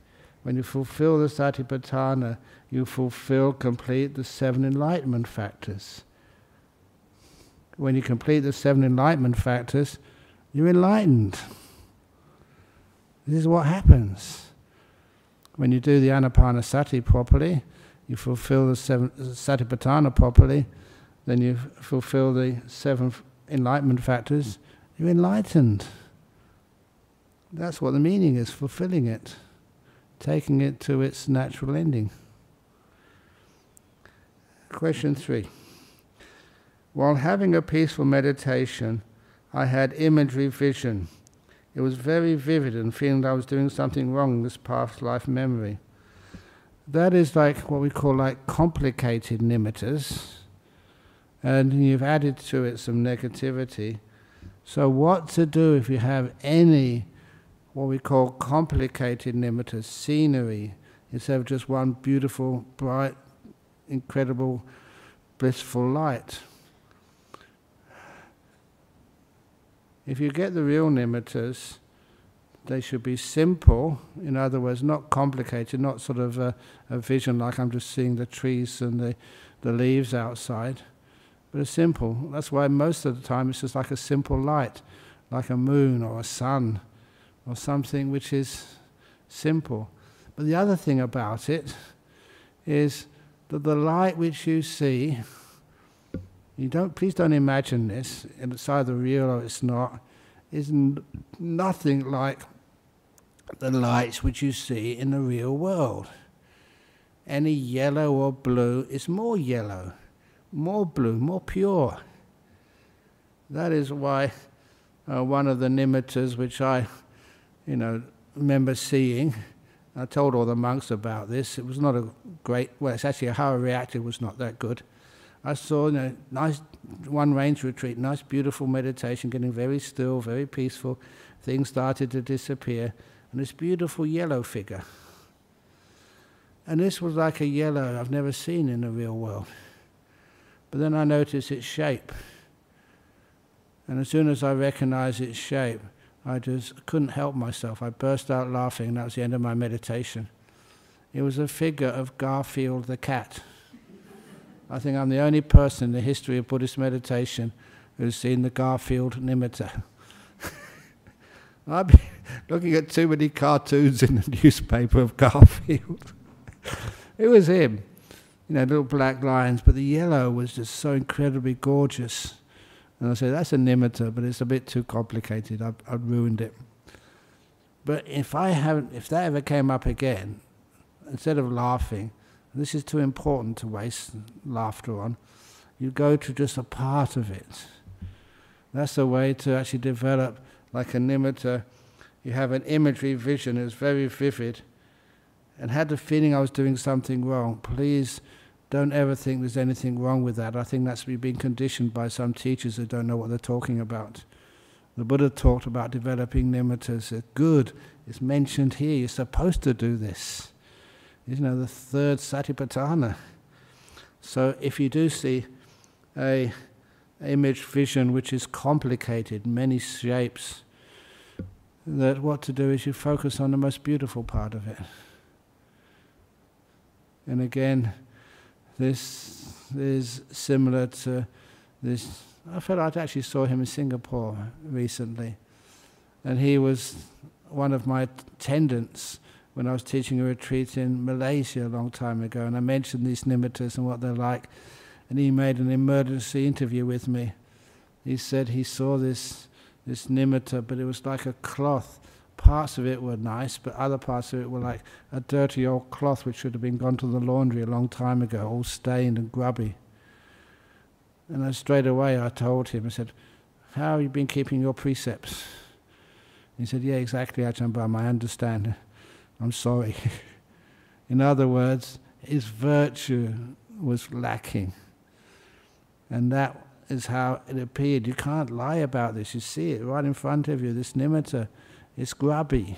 When you fulfill the Satipatthana, you complete the seven enlightenment factors. When you complete the seven enlightenment factors, you're enlightened. This is what happens. When you do the Anapanasati properly, you fulfill the seven Satipatthana properly, then you fulfill the seven enlightenment factors, you're enlightened. That's what the meaning is, fulfilling it, taking it to its natural ending. Question 3. While having a peaceful meditation, I had imagery vision. It was very vivid and feeling that I was doing something wrong in this past life memory. That is like what we call like complicated nimittas, and you've added to it some negativity. So what to do if you have any what we call complicated nimittas, scenery, instead of just one beautiful, bright, incredible, blissful light? If you get the real nimittas, they should be simple, in other words, not complicated, not sort of a vision like I'm just seeing the trees and the leaves outside, but it's simple. That's why most of the time it's just like a simple light, like a moon or a sun or something which is simple. But the other thing about it is that the light which you see, please don't imagine this, it's either real or it's not, is nothing like the lights which you see in the real world. Any yellow or blue is more yellow, more blue, more pure. That is why one of the nimittas which I remember seeing, I told all the monks about this, it was not a great, well, it's actually how I reacted was not that good. I saw nice one range retreat, nice beautiful meditation, getting very still, very peaceful. Things started to disappear, and this beautiful yellow figure. And this was like a yellow I've never seen in the real world. But then I noticed its shape. And as soon as I recognized its shape, I just couldn't help myself. I burst out laughing, and that was the end of my meditation. It was a figure of Garfield the cat. I think I'm the only person in the history of Buddhist meditation who's seen the Garfield nimitta. I've been looking at too many cartoons in the newspaper of Garfield. It was him, little black lines, but the yellow was just so incredibly gorgeous. And I said, that's a nimitta, but it's a bit too complicated, I've ruined it. But if that ever came up again, instead of laughing, this is too important to waste laughter on. You go to just a part of it. That's a way to actually develop like a nimitta. You have an imagery vision, it's very vivid, and had the feeling I was doing something wrong. Please don't ever think there's anything wrong with that. I think that's been conditioned by some teachers who don't know what they're talking about. The Buddha talked about developing nimittas. It's good, it's mentioned here, you're supposed to do this. The third Satipatthana. So if you do see a image vision which is complicated, many shapes, that what to do is you focus on the most beautiful part of it. And again, this is similar to this. I felt I'd actually saw him in Singapore recently, and he was one of my attendants when I was teaching a retreat in Malaysia a long time ago, and I mentioned these nimittas and what they're like, and he made an emergency interview with me. He said he saw this nimitta, but it was like a cloth. Parts of it were nice, but other parts of it were like a dirty old cloth which should have been gone to the laundry a long time ago, all stained and grubby. And straight away I told him, I said, how have you been keeping your precepts? He said, yeah, exactly, Ajahn Brahm, I understand. I'm sorry. In other words, his virtue was lacking. And that is how it appeared. You can't lie about this. You see it right in front of you, this nimitta. It's grubby.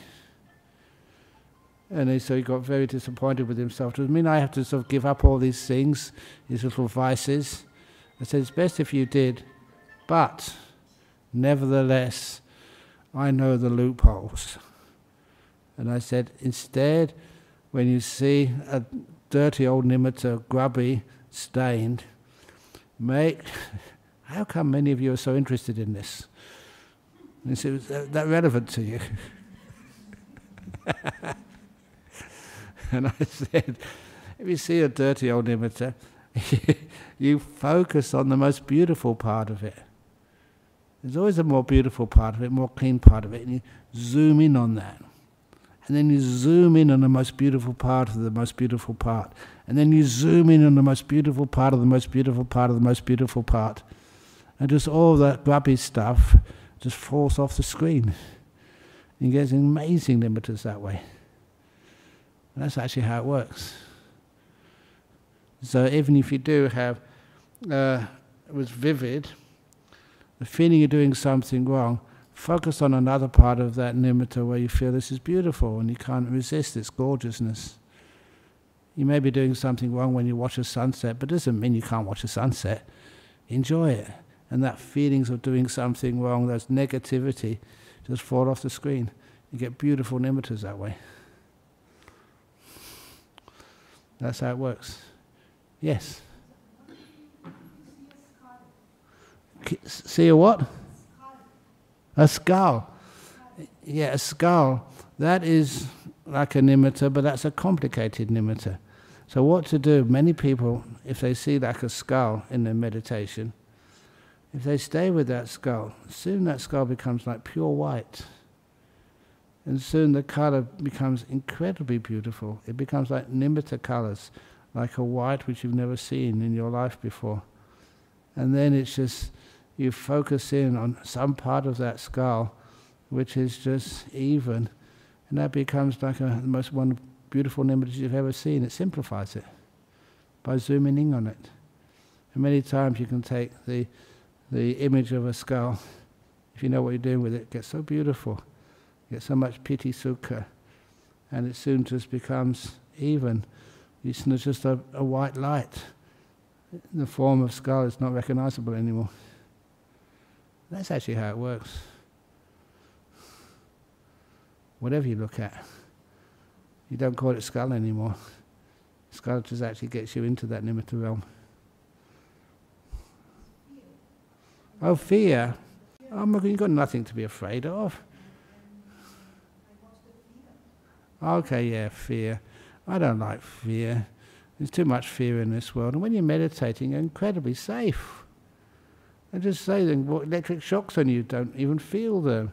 And so he got very disappointed with himself. Does it mean I have to sort of give up all these things, these little vices? I said, it's best if you did, but nevertheless, I know the loopholes. And I said, instead, when you see a dirty old nimitta, grubby, stained, make... How come many of you are so interested in this? And he said, is that relevant to you? And I said, if you see a dirty old nimitta, you focus on the most beautiful part of it. There's always a more beautiful part of it, more clean part of it, and you zoom in on that. And then you zoom in on the most beautiful part of the most beautiful part. And then you zoom in on the most beautiful part of the most beautiful part of the most beautiful part. And just all that grubby stuff just falls off the screen. You get amazing limiters that way. And that's actually how it works. So even if you do have, it was vivid, the feeling you're doing something wrong, focus on another part of that nimitta where you feel this is beautiful and you can't resist its gorgeousness. You may be doing something wrong when you watch a sunset, but it doesn't mean you can't watch a sunset. Enjoy it. And that feelings of doing something wrong, those negativity, just fall off the screen. You get beautiful nimittas that way. That's how it works. Yes? See a what? A skull. Yeah, a skull. That is like a nimitta, but that's a complicated nimitta. So what to do? Many people, if they see like a skull in their meditation, if they stay with that skull, soon that skull becomes like pure white. And soon the color becomes incredibly beautiful. It becomes like nimitta colors, like a white which you've never seen in your life before. And then it's just... you focus in on some part of that skull which is just even, and that becomes like the most beautiful image you've ever seen. It simplifies it by zooming in on it. And many times you can take the image of a skull, if you know what you're doing with it, it gets so beautiful, you get so much piti sukha, and it soon just becomes even. It's just a white light. The form of skull is not recognizable anymore. That's actually how it works. Whatever you look at, you don't call it skull anymore. Skull just actually gets you into that nimitta realm. Oh, fear. Oh my God, you've got nothing to be afraid of. Okay, yeah, fear. I don't like fear. There's too much fear in this world. And when you're meditating, you're incredibly safe. I just say then, what electric shocks on you, don't even feel them.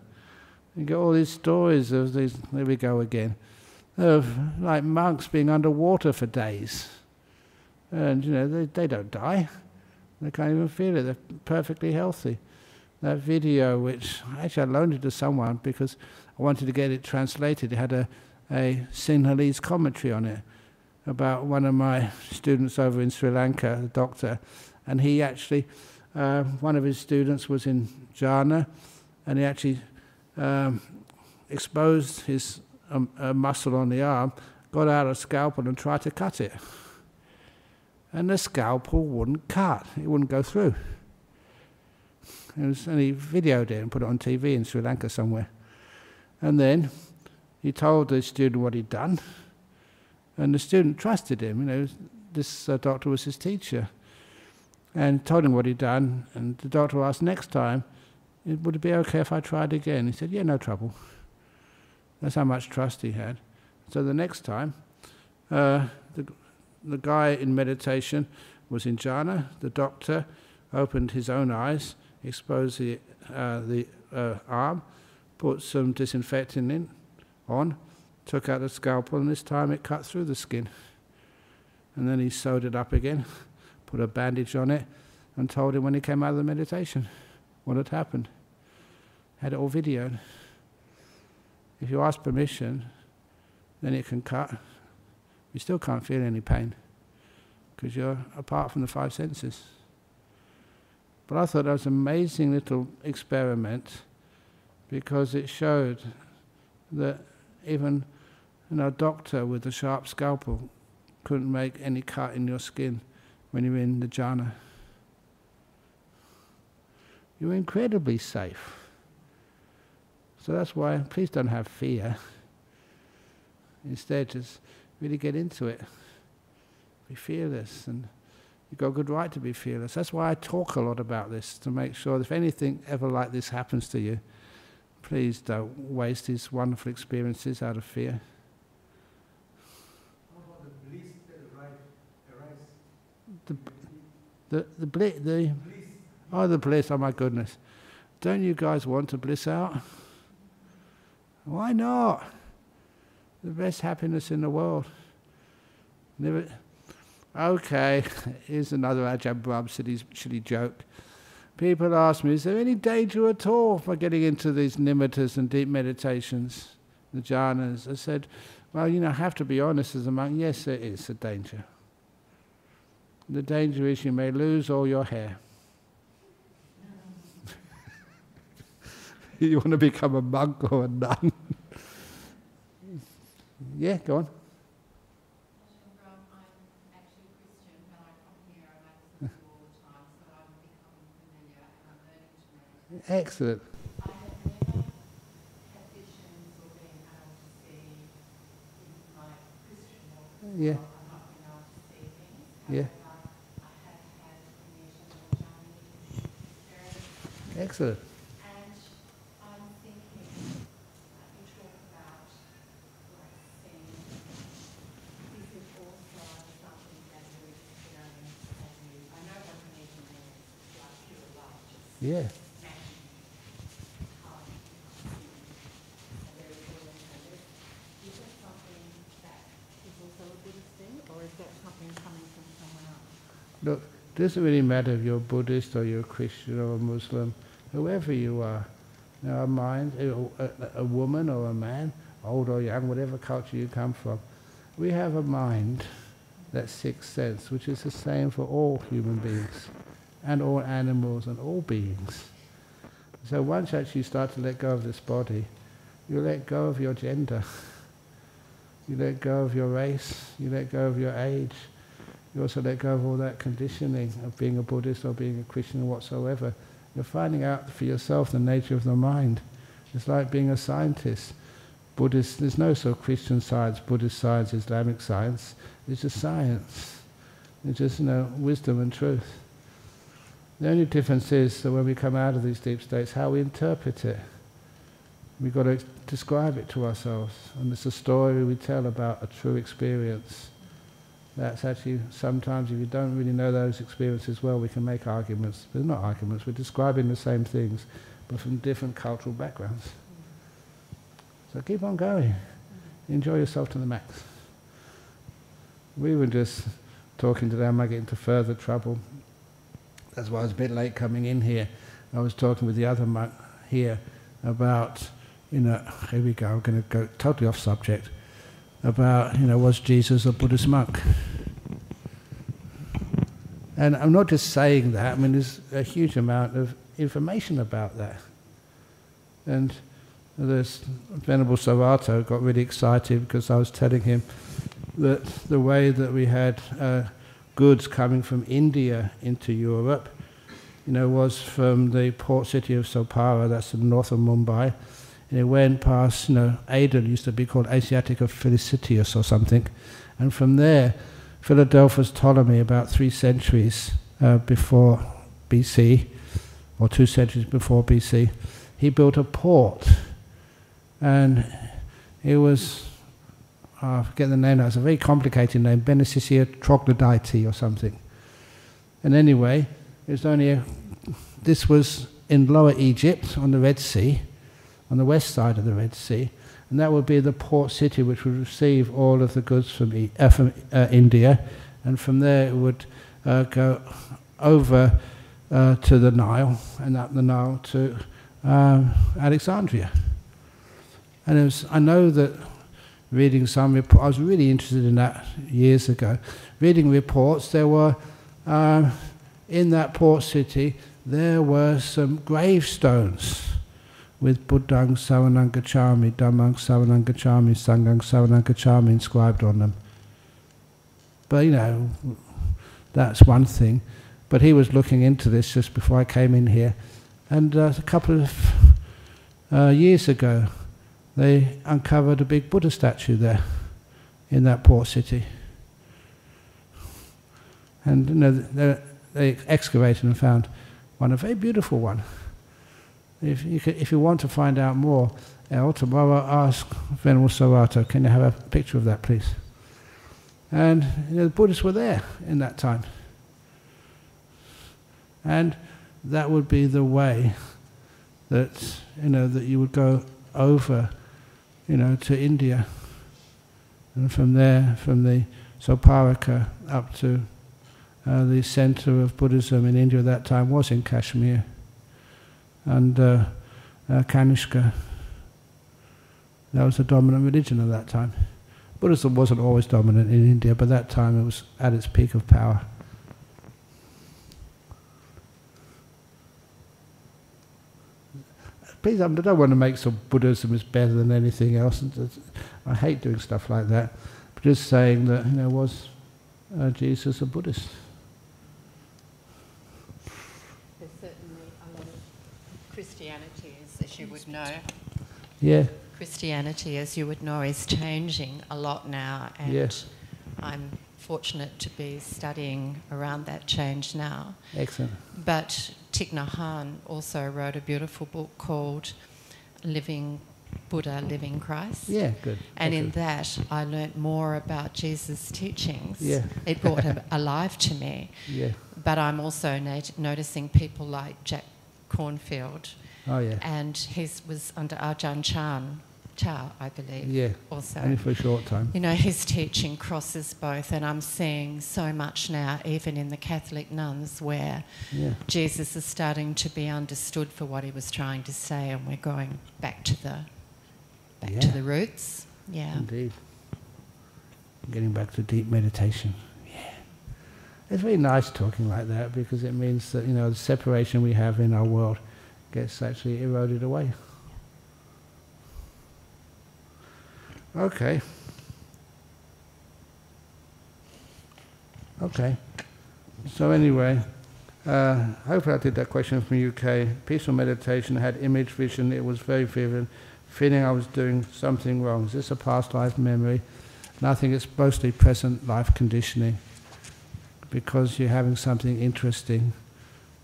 You get all these stories of these, there we go again, of like monks being underwater for days. And you know, they don't die. They can't even feel it, they're perfectly healthy. That video which, actually I loaned it to someone because I wanted to get it translated, it had a Sinhalese commentary on it about one of my students over in Sri Lanka, a doctor, and he actually, one of his students was in jhana, and he actually exposed his muscle on the arm, got out a scalpel and tried to cut it. And the scalpel wouldn't cut, it wouldn't go through. And he videoed it and put it on TV in Sri Lanka somewhere. And then he told the student what he'd done, and the student trusted him. You know, this doctor was his teacher. And told him what he'd done, and the doctor asked next time, would it be okay if I tried again? He said, yeah, no trouble. That's how much trust he had. So the next time, the guy in meditation was in jhana, the doctor opened his own eyes, exposed the arm, put some disinfectant on, took out the scalpel, and this time it cut through the skin. And then he sewed it up again, put a bandage on it, and told him when he came out of the meditation what had happened. Had it all videoed. If you ask permission, then it can cut. You still can't feel any pain, because you're apart from the five senses. But I thought that was an amazing little experiment, because it showed that even a doctor with a sharp scalpel couldn't make any cut in your skin when you're in the jhana. You're incredibly safe. So that's why, please don't have fear. Instead, just really get into it. Be fearless, and you've got a good right to be fearless. That's why I talk a lot about this, to make sure that if anything ever like this happens to you, please don't waste these wonderful experiences out of fear. What about the bliss that arises? The bliss. Oh, the bliss, oh my goodness. Don't you guys want to bliss out? Why not? The best happiness in the world. Never. Okay, here's another Ajahn Brahm silly joke. People ask me, is there any danger at all for getting into these nimittas and deep meditations, the jhanas? I said, well, you know, I have to be honest as a monk, yes, there is a danger. The danger is you may lose all your hair. You want to become a monk or a nun? Yeah, go on. Excellent. I have never had visions or been able to see in my Christian walk. Yeah. I've not been able to see things. Yeah. I have had cognition or journey. Excellent. And I'm thinking, you talk about like seeing, this is also something that you experience and you, I know what cognition is, like pure love. Yeah. Look, it doesn't really matter if you're Buddhist or you're a Christian or a Muslim, whoever you are. Now, our mind, a woman or a man, old or young, whatever culture you come from, we have a mind, that sixth sense, which is the same for all human beings, and all animals, and all beings. So once you actually start to let go of this body, you let go of your gender, you let go of your race, you let go of your age. You also let go of all that conditioning of being a Buddhist or being a Christian or whatsoever. You're finding out for yourself the nature of the mind. It's like being a scientist. Buddhist, there's no sort of Christian science, Buddhist science, Islamic science. It's just science. It's just, you know, wisdom and truth. The only difference is that when we come out of these deep states, how we interpret it. We've got to describe it to ourselves. And it's a story we tell about a true experience. That's actually, sometimes if you don't really know those experiences well, we can make arguments. But they're not arguments, we're describing the same things, but from different cultural backgrounds. So keep on going. Enjoy yourself to the max. We were just talking today, I might get into further trouble. That's why I was a bit late coming in here. I was talking with the other monk here about, you know, here we go, I'm going to go totally off subject. About, you know, was Jesus a Buddhist monk? And I'm not just saying that, I mean there's a huge amount of information about that. And this Venerable Sarato got really excited because I was telling him that the way that we had goods coming from India into Europe, you know, was from the port city of Sopara, that's in north of Mumbai. And it went past, you know, Aden used to be called Asiatica Felicitas or something. And from there, Philadelphus Ptolemy, about 3 centuries before BC, or 2 centuries before BC, he built a port. And it was, I forget the name now, it's a very complicated name, Benesicia Troglodyte or something. And anyway, it was only a, this was in Lower Egypt on the Red Sea, on the west side of the Red Sea, and that would be the port city which would receive all of the goods from India, and from there it would go over to the Nile, and up the Nile to Alexandria. And it was, I know that reading some reports, I was really interested in that years ago, reading reports there were, in that port city, there were some gravestones with Buddhang Saranangacchami, Dhammang Saranangacchami, Sanghang Saranangacchami inscribed on them. But you know, that's one thing. But he was looking into this just before I came in here, and a couple of years ago. They uncovered a big Buddha statue there in that port city. And you know, they excavated and found one, a very beautiful one. If you want to find out more, tomorrow ask Venerable Sarato, can you have a picture of that, please? And you know, the Buddhists were there in that time. And that would be the way that you would go over, to India, and from there, from the Sopara up to the center of Buddhism in India at that time was in Kashmir and Kanishka. That was the dominant religion at that time. Buddhism wasn't always dominant in India, but that time it was at its peak of power. Please, I don't want to make some Buddhism is better than anything else. I hate doing stuff like that. But just saying that, was Jesus a Buddhist? There's certainly a lot of Christianity, as you would know. Yeah. Christianity, as you would know, is changing a lot now. And yeah. I'm fortunate to be studying around that change now. Excellent. But Thich Nhat Hanh also wrote a beautiful book called Living Buddha, Living Christ. Yeah, good. And in that, I learnt more about Jesus' teachings. Yeah. It brought alive to me. Yeah. But I'm also noticing people like Jack Cornfield. Oh, yeah. And he was under Ajahn Chah, I believe. Yeah. Also. Only for a short time. His teaching crosses both, and I'm seeing so much now, even in the Catholic nuns, where yeah. Jesus is starting to be understood for what he was trying to say, and we're going back to the yeah. to the roots. Yeah. Indeed. Getting back to deep meditation. Yeah. It's very nice talking like that, because it means that the separation we have in our world gets actually eroded away. Okay. Okay. So anyway, hopefully I did that question from the UK. Peaceful meditation, I had image vision, it was very vivid, feeling I was doing something wrong. Is this a past life memory? And I think it's mostly present life conditioning, because you're having something interesting,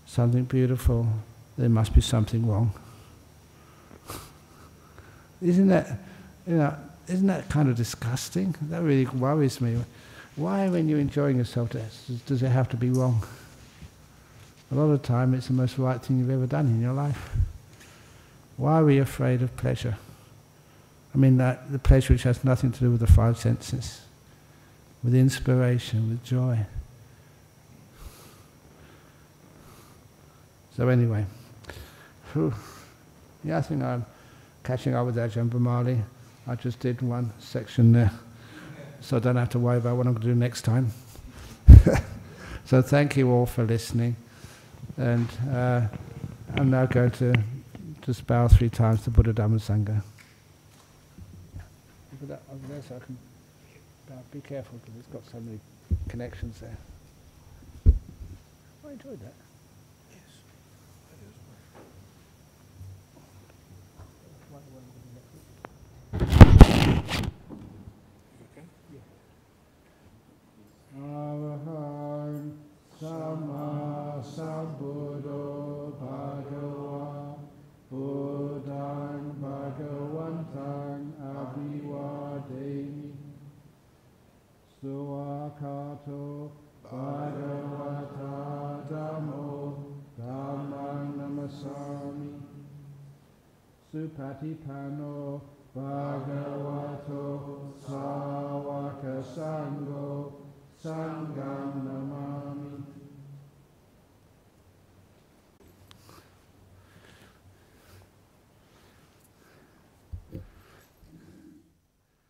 something beautiful, there must be something wrong. Isn't that kind of disgusting? That really worries me. Why, when you're enjoying yourself, does it have to be wrong? A lot of the time it's the most right thing you've ever done in your life. Why are we afraid of pleasure? I mean, the pleasure which has nothing to do with the five senses, with inspiration, with joy. So anyway, yeah, I think I'm catching up with Ajahn Brahmali. I just did one section there, so I don't have to worry about what I'm going to do next time. So thank you all for listening, and I'm now going to just bow 3 times to Buddha Dhamma Sangha. Put that over there so I can bow. Be careful, because it's got so many connections there. I enjoyed that. Arahant Sama Sambuddho Bhagawa Buddhan Bhagawantan Abhivademi Suakato Bhagavata Dhammo Dhammang Namasami Supatipano Bhagavato Sawaka Sangho San